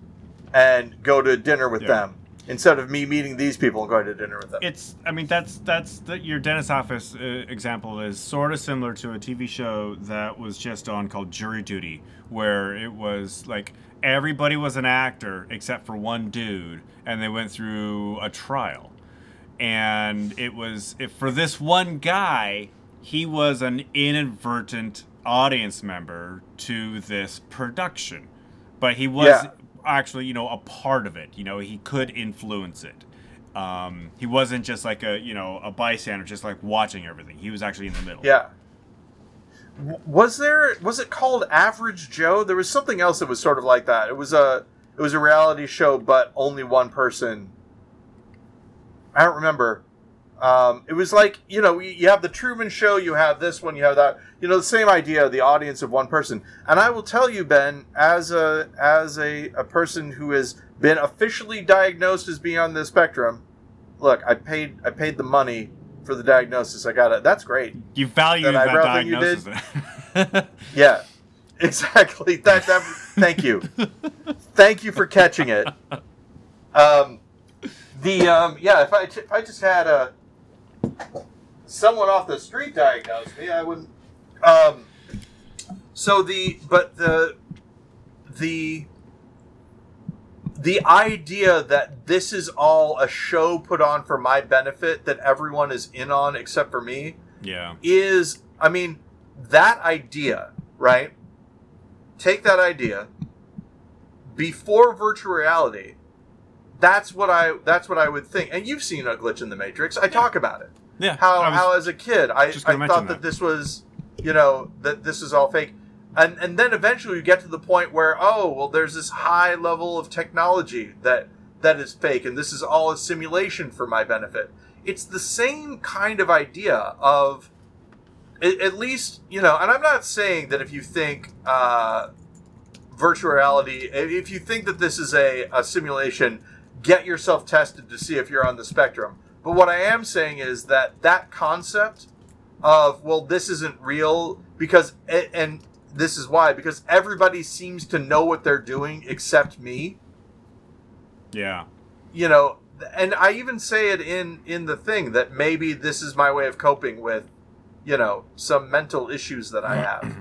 and go to dinner with yeah. them? Instead of me meeting these people and going to dinner with them. It's, I mean, that's, that's the, your dentist's office uh, example is sort of similar to a T V show that was just on called Jury Duty, where it was like everybody was an actor except for one dude, and they went through a trial. And it was, if for this one guy, he was an inadvertent audience member to this production, but he was... Yeah. Actually, you know, a part of it. You know, he could influence it. Um, he wasn't just like a, you know, a bystander, just like watching everything. He was actually in the middle. Yeah. Was there? Was it called Average Joe? There was something else that was sort of like that. It was a, it was a reality show, but only one person. I don't remember. Um, it was like, you know, you have the Truman Show, you have this one, you have that, you know, the same idea, the audience of one person. And I will tell you, Ben, as a as a, a person who has been officially diagnosed as being on the spectrum, look, I paid I paid the money for the diagnosis. I got it. That's great. You value that, that diagnosis. You did. Yeah, exactly. That, that. Thank you. Thank you for catching it. Um, the um, yeah. If I if I just had a. Someone off the street diagnosed me. I wouldn't. Um, so the but the the the idea that this is all a show put on for my benefit that everyone is in on except for me. Yeah. Is I mean that idea, right? Take that idea. Before virtual reality, that's what I that's what I would think. And you've seen A Glitch in the Matrix. I talk about it. Yeah, how how as a kid I, I thought that, that this was, you know, that this is all fake. And and then eventually you get to the point where, oh, well, there's this high level of technology that that is fake, and this is all a simulation for my benefit. It's the same kind of idea of, at least, you know, and I'm not saying that if you think uh, virtual reality, if you think that this is a, a simulation, get yourself tested to see if you're on the spectrum. But what I am saying is that that concept of, well, this isn't real, because, and this is why, because everybody seems to know what they're doing except me. Yeah. You know, and I even say it in, in the thing that maybe this is my way of coping with, you know, some mental issues that I have.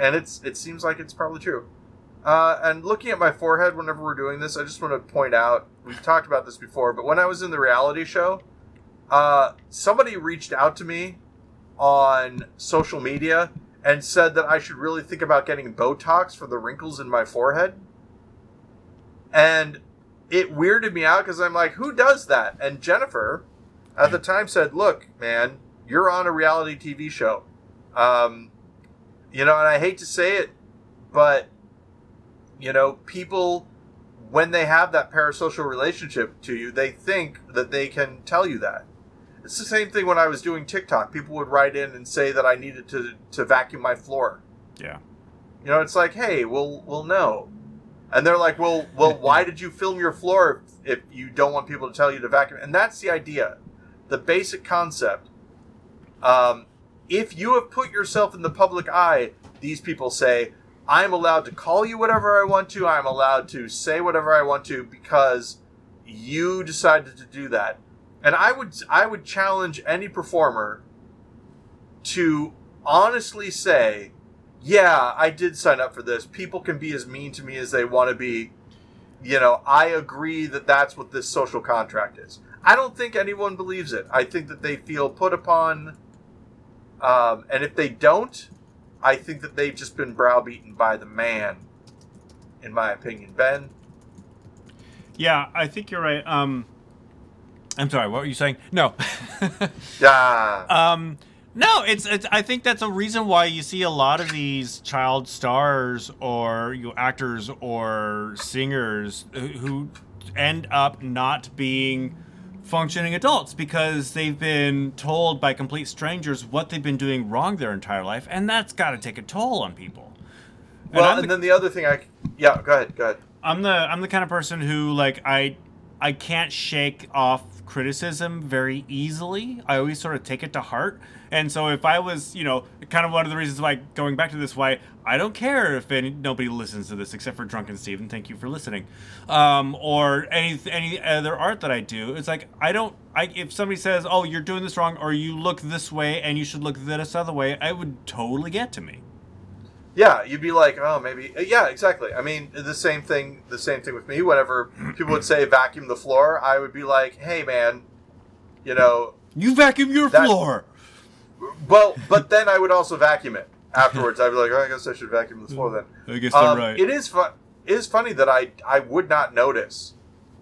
And it's it seems like it's probably true. Uh, and looking at my forehead whenever we're doing this, I just want to point out, we've talked about this before, but when I was in the reality show, uh, somebody reached out to me on social media and said that I should really think about getting Botox for the wrinkles in my forehead. And it weirded me out because I'm like, who does that? And Jennifer at the time said, look, man, you're on a reality T V show. Um, you know, and I hate to say it, but... You know, people, when they have that parasocial relationship to you, they think that they can tell you that. It's the same thing when I was doing TikTok. People would write in and say that I needed to, to vacuum my floor. Yeah. You know, it's like, hey, we'll, we'll know. And they're like, well, well, why did you film your floor if you don't want people to tell you to vacuum? And that's the idea, the basic concept. Um, if you have put yourself in the public eye, these people say, I'm allowed to call you whatever I want to. I'm allowed to say whatever I want to because you decided to do that. And I would I would challenge any performer to honestly say, yeah, I did sign up for this. People can be as mean to me as they want to be. You know, I agree that that's what this social contract is. I don't think anyone believes it. I think that they feel put upon. Um, and if they don't, I think that they've just been browbeaten by the man, in my opinion. Ben? Yeah, I think you're right. Um, I'm sorry, what were you saying? No. yeah. Um, no, it's, it's. I think that's a reason why you see a lot of these child stars or you know, actors or singers who, who end up not being functioning adults because they've been told by complete strangers what they've been doing wrong their entire life, and that's got to take a toll on people. And well, the, and then the other thing I... Yeah, go ahead, go ahead. I'm the I'm the kind of person who, like, I I can't shake off criticism very easily. I always sort of take it to heart. And so if I was, you know, kind of one of the reasons why, going back to this, why I don't care if any, nobody listens to this except for Drunken Steven, thank you for listening, um, or any any other art that I do, it's like, I don't, I if somebody says, oh, you're doing this wrong, or you look this way and you should look this other way, it would totally get to me. Yeah, you'd be like, oh, maybe, yeah, exactly. I mean, the same thing, the same thing with me. Whenever people would say vacuum the floor, I would be like, hey, man, you know, you vacuum your that, floor. Well, but then I would also vacuum it afterwards. I'd be like, oh, I guess I should vacuum the floor then. I guess um, they're right. It is fu- it is funny that I I would not notice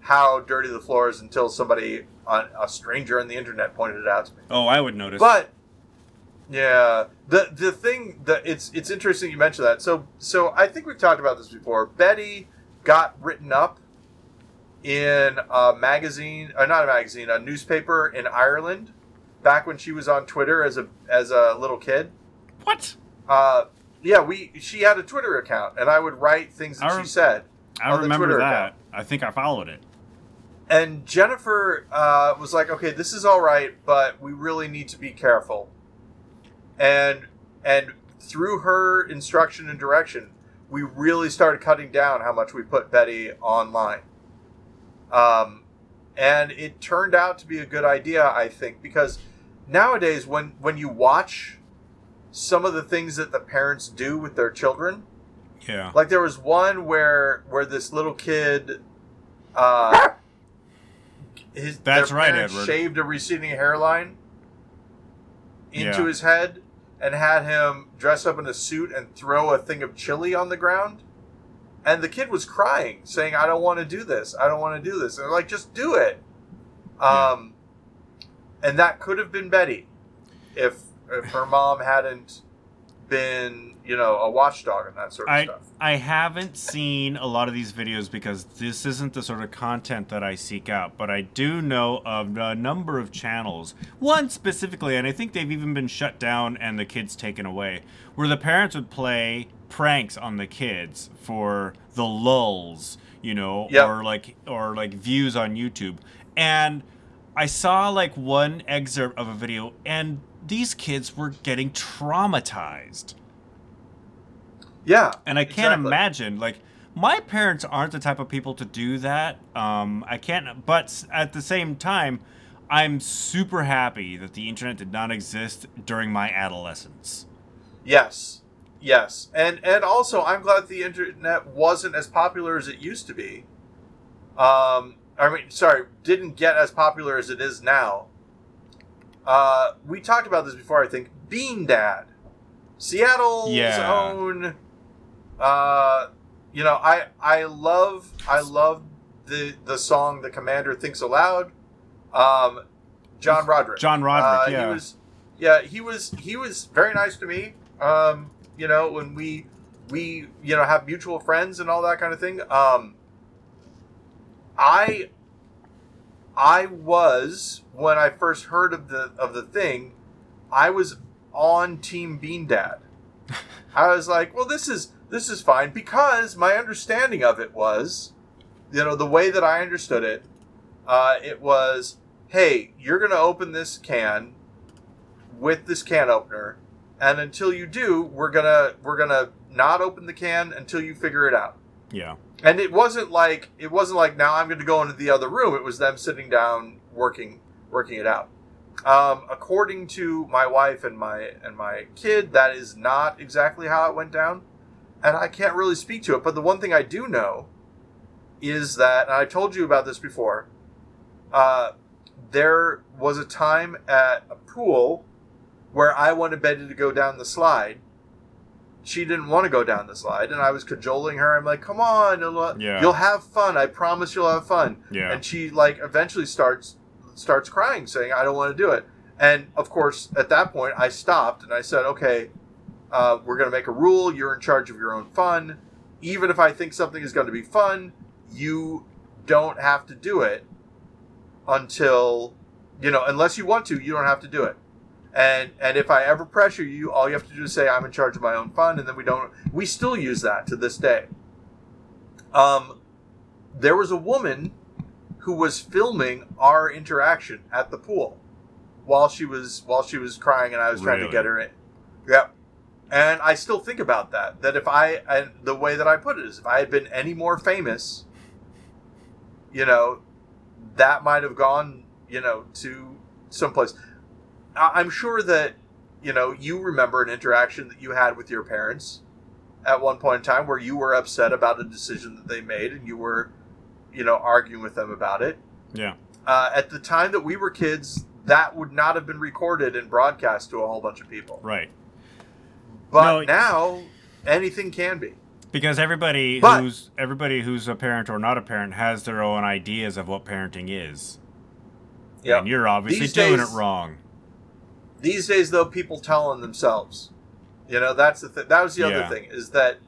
how dirty the floor is until somebody, a, a stranger on the internet, pointed it out to me. Oh, I would notice, but. Yeah, the the thing that it's it's interesting you mentioned that. So so I think we've talked about this before. Betty got written up in a magazine, or not a magazine, a newspaper in Ireland back when she was on Twitter as a as a little kid. What? Uh, yeah, we she had a Twitter account, and I would write things that rem- she said. I on remember the Twitter that. Account. I think I followed it. And Jennifer uh, was like, "Okay, this is all right, but we really need to be careful." And and through her instruction and direction, we really started cutting down how much we put Betty online. Um, and it turned out to be a good idea, I think, because nowadays when, when you watch some of the things that the parents do with their children, yeah, like there was one where where this little kid, uh, his That's their right, parents Edward. shaved a receding hairline into yeah. his head. And had him dress up in a suit and throw a thing of chili on the ground. And the kid was crying, saying, I don't want to do this. I don't want to do this. And they're like, just do it. Yeah. Um, and that could have been Betty if, if her mom hadn't been, you know, a watchdog and that sort of I, stuff. I haven't seen a lot of these videos because this isn't the sort of content that I seek out, but I do know of a number of channels, one specifically, and I think they've even been shut down and the kids taken away, where the parents would play pranks on the kids for the lulls, you know, yep. or like or like views on YouTube. And I saw like one excerpt of a video and these kids were getting traumatized. Yeah. And I can't exactly. imagine, like, my parents aren't the type of people to do that. Um, I can't, but at the same time, I'm super happy that the internet did not exist during my adolescence. Yes. Yes. And and also, I'm glad the internet wasn't as popular as it used to be. Um, I mean, sorry, didn't get as popular as it is now. Uh, we talked about this before, I think. Bean Dad. Seattle's yeah. own, uh, you know, I I love I love the the song "The Commander Thinks Aloud." Um, John Roderick. John Roderick. Uh, yeah. He was, yeah, he was he was very nice to me. Um, you know, when we we you know have mutual friends and all that kind of thing. Um, I I was when I first heard of the of the thing, I was. on Team Bean Dad. I was like, well, this is this is fine, because my understanding of it was, you know, the way that I understood it, uh, it was, hey, you're going to open this can with this can opener, and until you do, we're gonna we're gonna not open the can until you figure it out. Yeah. And it wasn't like it wasn't like now I'm going to go into the other room. It was them sitting down working working it out. Um, according to my wife and my and my kid, that is not exactly how it went down, and I can't really speak to it. But the one thing I do know is that, and I told you about this before, uh, there was a time at a pool where I wanted Betty to go down the slide. She didn't want to go down the slide, and I was cajoling her. I'm like, "Come on, you'll, yeah. you'll have fun. I promise you'll have fun." Yeah. And she like eventually starts. starts crying, saying, I don't want to do it. And, of course, at that point, I stopped and I said, okay, uh, we're going to make a rule. You're in charge of your own fun. Even if I think something is going to be fun, you don't have to do it until, you know, unless you want to, you don't have to do it. And and if I ever pressure you, all you have to do is say, I'm in charge of my own fun. And then we don't, we still use that to this day. Um, there was a woman who was filming our interaction at the pool while she was while she was crying, and I was trying really? to get her in. Yep. And I still think about that. That if I, and the way that I put it is, if I had been any more famous, you know, that might have gone, you know, to someplace. I'm sure that, you know, you remember an interaction that you had with your parents at one point in time where you were upset about a decision that they made, and you were, you know, arguing with them about it. Yeah. Uh, at the time that we were kids, that would not have been recorded and broadcast to a whole bunch of people. Right. But no, now, anything can be. Because everybody but, who's everybody who's a parent or not a parent has their own ideas of what parenting is. Yeah. And you're obviously these doing days, it wrong. These days, though, people tell on themselves. You know, that's the th- that was the yeah. other thing, is that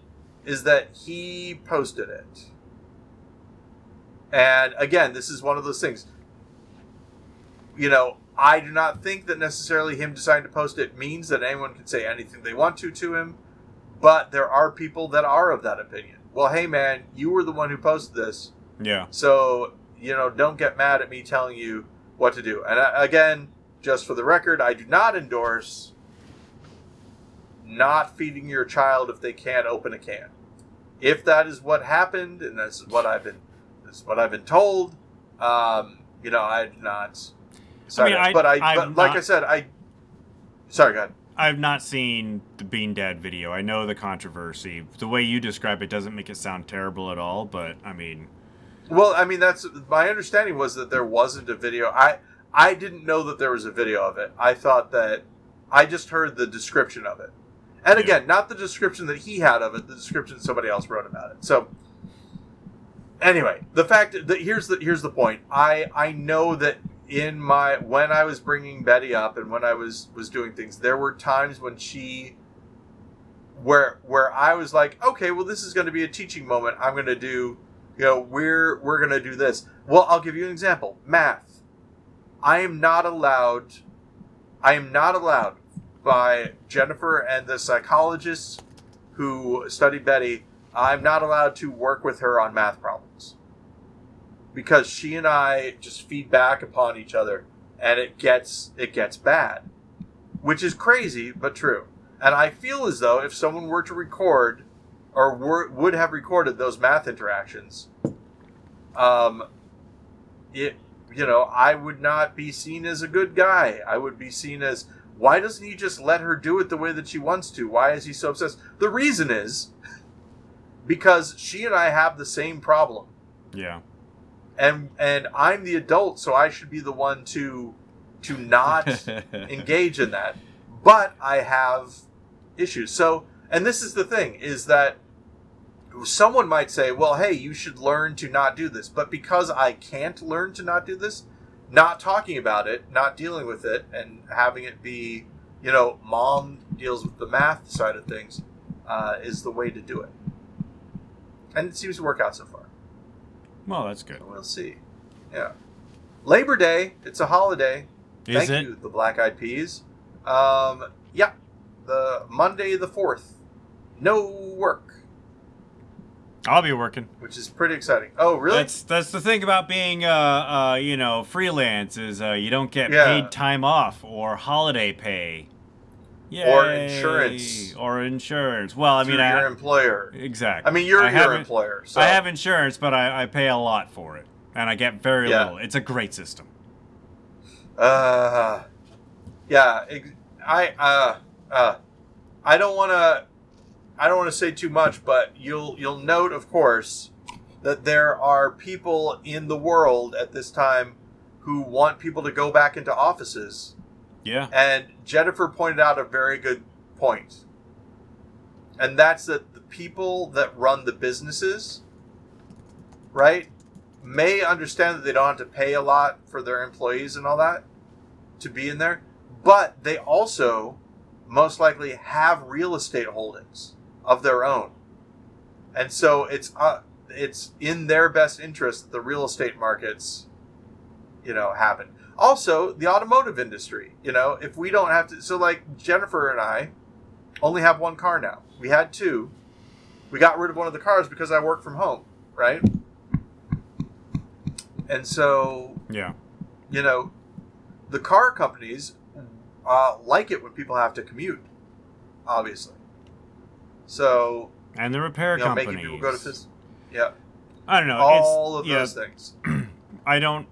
is that he posted it. And again, this is one of those things, you know, I do not think that necessarily him deciding to post it means that anyone can say anything they want to to him. But there are people that are of that opinion. Well, hey, man, you were the one who posted this. Yeah. So, you know, don't get mad at me telling you what to do. And again, just for the record, I do not endorse not feeding your child if they can't open a can. If that is what happened, and that's what I've been... what I've been told, um, you know, I did not. Sorry, I mean, I, but I, but like not, I said, I. Sorry, go ahead. I've not seen the Bean Dad video. I know the controversy. The way you describe it doesn't make it sound terrible at all. But I mean, well, I mean, that's my understanding was that there wasn't a video. I I didn't know that there was a video of it. I thought that I just heard the description of it, and yeah. again, not the description that he had of it. The description somebody else wrote about it. So. Anyway, the fact that here's the here's the point. I, I know that in my when I was bringing Betty up and when I was, was doing things, there were times when she where where I was like, okay, well, this is going to be a teaching moment. I'm going to do, you know, we're we're going to do this. Well, I'll give you an example. Math. I am not allowed. I am not allowed by Jennifer and the psychologists who study Betty. I'm not allowed to work with her on math problems because she and I just feed back upon each other, and it gets it gets bad, which is crazy but true. And I feel as though if someone were to record or were, would have recorded those math interactions, um, it you know I would not be seen as a good guy. I would be seen as, why doesn't he just let her do it the way that she wants to? Why is he so obsessed? The reason is. Because she and I have the same problem. Yeah. And and I'm the adult, so I should be the one to to not engage in that. But I have issues. So, and this is the thing, is that someone might say, well, hey, you should learn to not do this. But because I can't learn to not do this, not talking about it, not dealing with it, and having it be, you know, mom deals with the math side of things, uh, is the way to do it. And it seems to work out so far. Well, that's good. So we'll see. Yeah. Labor Day. It's a holiday. Is Thank it? you, the Black Eyed Peas. Um, yeah. The Monday the fourth. No work. I'll be working. Which is pretty exciting. Oh, really? That's that's the thing about being, uh, uh, you know, freelance is uh, you don't get yeah. paid time off or holiday pay. Yay. Or insurance. Or insurance. Well, I mean, I, your employer. Exactly. I mean, you're I your employer. So. I have insurance, but I, I pay a lot for it, and I get very yeah. little. It's a great system. Uh, Yeah, I uh, uh, I don't want to I don't want to say too much, but you'll you'll note, of course, that there are people in the world at this time who want people to go back into offices. Yeah. And Jennifer pointed out a very good point. And that's that the people that run the businesses, right, may understand that they don't have to pay a lot for their employees and all that to be in there, but they also most likely have real estate holdings of their own. And so it's uh, it's in their best interest that the real estate markets, you know, happen. Also, the automotive industry, you know, if we don't have to... So, like, Jennifer and I only have one car now. We had two. We got rid of one of the cars because I work from home, right? And so, yeah, you know, the car companies uh, like it when people have to commute, obviously. So... And the repair you know, companies. Making people go to this... Yeah. I don't know. All it's, of yeah, those things. I don't...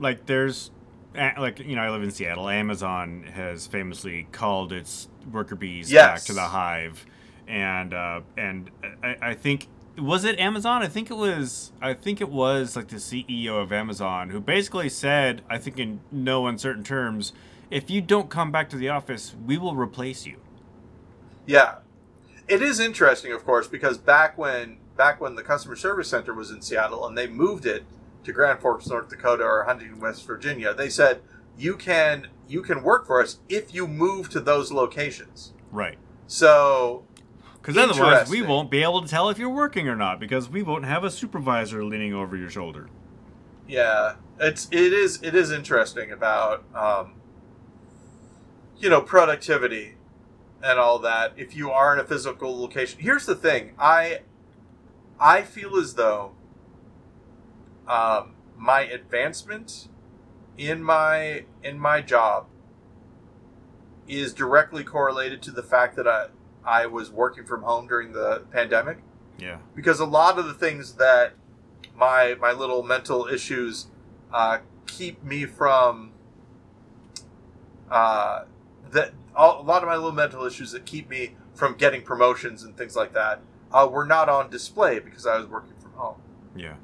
Like, there's, like, you know, I live in Seattle. Amazon has famously called its worker bees yes. back to the hive. And, uh, and I, I think, was it Amazon? I think it was, I think it was, like, the C E O of Amazon who basically said, I think in no uncertain terms, if you don't come back to the office, we will replace you. Yeah. It is interesting, of course, because back when, back when the customer service center was in Seattle and they moved it to Grand Forks, North Dakota, or Huntington, West Virginia, they said, you can you can work for us if you move to those locations. Right. So, because otherwise we won't be able to tell if you're working or not, because we won't have a supervisor leaning over your shoulder. Yeah, it's it is it is interesting about um, you know, productivity and all that. If you are in a physical location, here's the thing: I I feel as though Um, my advancement in my in my job is directly correlated to the fact that I I was working from home during the pandemic. Yeah. Because a lot of the things that my my little mental issues uh, keep me from uh, that all, a lot of my little mental issues that keep me from getting promotions and things like that uh, were not on display because I was working from home. Yeah.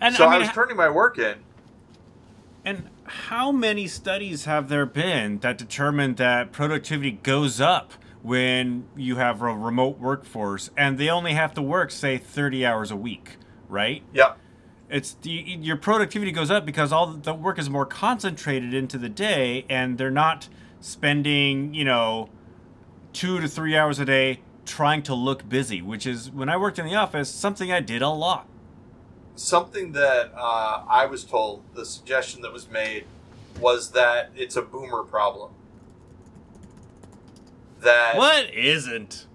And, so I, mean, I was turning my work in. And how many studies have there been that determine that productivity goes up when you have a remote workforce and they only have to work, say, thirty hours a week, right? Yeah. It's the, your productivity goes up because all the work is more concentrated into the day and they're not spending, you know, two to three hours a day trying to look busy, which is, when I worked in the office, something I did a lot. Something that uh, I was told, the suggestion that was made, was that it's a boomer problem. That what isn't?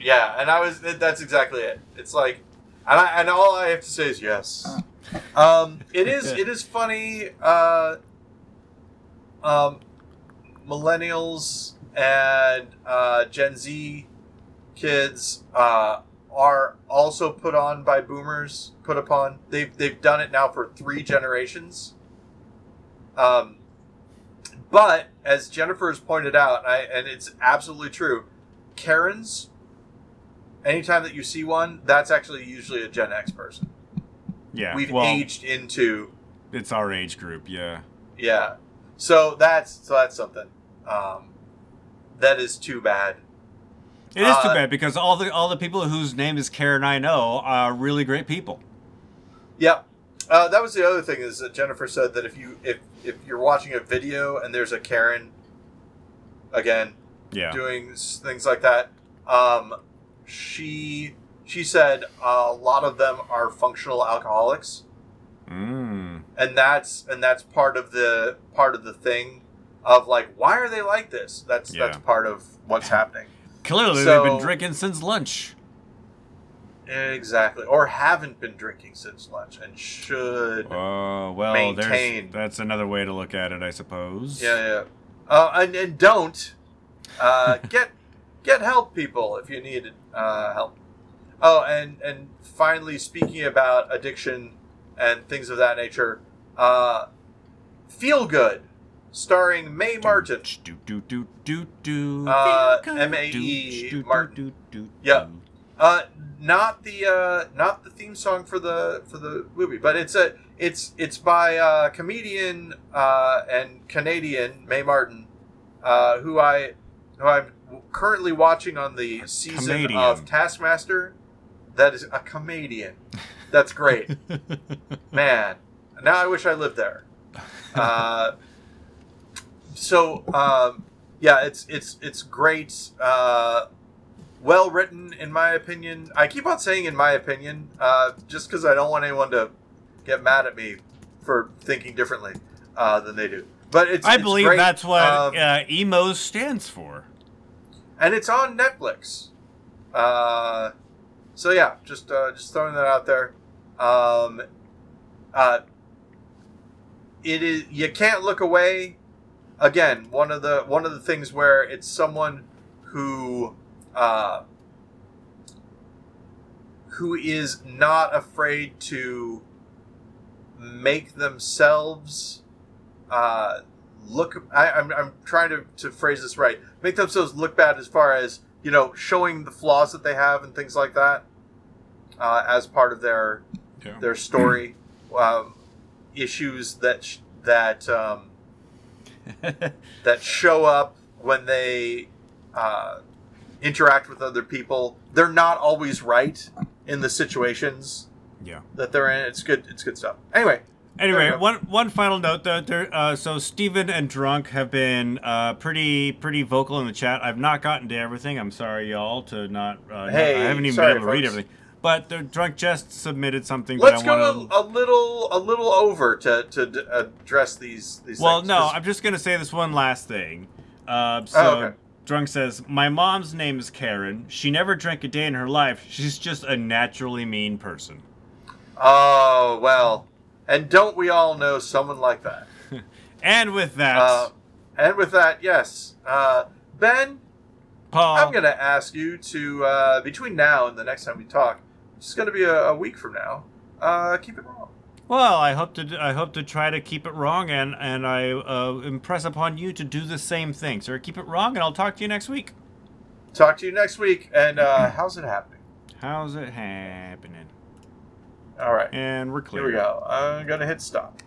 Yeah, and I was. That's exactly it. It's like, and, I, and all I have to say is yes. Um, it is. It is funny. Uh, um, millennials and uh, Gen Z kids uh, are also put on by boomers. Put upon they've they've done it now for three generations, um, but as Jennifer has pointed out, and, I, and it's absolutely true, Karens. Anytime that you see one, that's actually usually a Gen X person. Yeah, we've well, aged into. It's our age group, yeah. Yeah, so that's so that's something. Um, that is too bad. It is too uh, bad because all the all the people whose name is Karen I know are really great people. Yeah. Uh, that was the other thing is that Jennifer said that if you if, if you're watching a video and there's a Karen again yeah. doing things like that, um, she she said a lot of them are functional alcoholics. Mm. And that's and that's part of the part of the thing of like, why are they like this? That's yeah. that's part of what's happening. Clearly, so, they've been drinking since lunch. Exactly, or haven't been drinking since lunch and should uh, well, maintain. That's another way to look at it, I suppose. Yeah, yeah, uh, and and don't uh, get get help, people, if you need uh, help. Oh, and and finally, speaking about addiction and things of that nature, uh, feel good. starring Mae Martin. Uh, M A E Martin. Yeah. Uh, not the uh, not the theme song for the for the movie, but it's a it's it's by uh, comedian uh, and Canadian Mae Martin, uh, who I who I'm currently watching on the season comedian. Of Taskmaster. That is a comedian. That's great, man. Now I wish I lived there. Uh, so um, yeah, it's it's it's great. Uh, Well written, in my opinion. I keep on saying "in my opinion," uh, just because I don't want anyone to get mad at me for thinking differently uh, than they do. But it's I it's believe great. That's what um, uh, Imo's stands for, and it's on Netflix. Uh, so yeah, just uh, just throwing that out there. Um, uh, it is you can't look away. Again, one of the one of the things where it's someone who. Uh, who is not afraid to make themselves uh, look... I, I'm, I'm trying to, to phrase this right. Make themselves look bad as far as, you know, showing the flaws that they have and things like that uh, as part of their yeah. their story. um, issues that sh- that um, that show up when they... Uh, interact with other people. They're not always right in the situations yeah. that they're in. It's good. It's good stuff. Anyway. Anyway, one one final note though. There, uh, so Steven and Drunk have been uh, pretty pretty vocal in the chat. I've not gotten to everything. I'm sorry, y'all, to not. Uh, hey, not I haven't even sorry, been able to folks. Read everything. But the Drunk just submitted something. Let's that I go wanna... a little a little over to to address these these. Well, things. No, I'm just gonna say this one last thing. Uh, so. Oh, okay. Drunk says, my mom's name is Karen. She never drank a day in her life. She's just a naturally mean person. Oh, well. And don't we all know someone like that? And with that. Uh, and with that, yes. Uh, Ben, Paul, I'm going to ask you to, uh, between now and the next time we talk, it's going to be a, a week from now, uh, keep it wrong. Well, I hope to I hope to try to keep it wrong, and, and I uh, impress upon you to do the same thing. So keep it wrong, and I'll talk to you next week. Talk to you next week, and uh, how's it happening? How's it happening? All right. And we're clear. Here we go. I'm going to hit stop.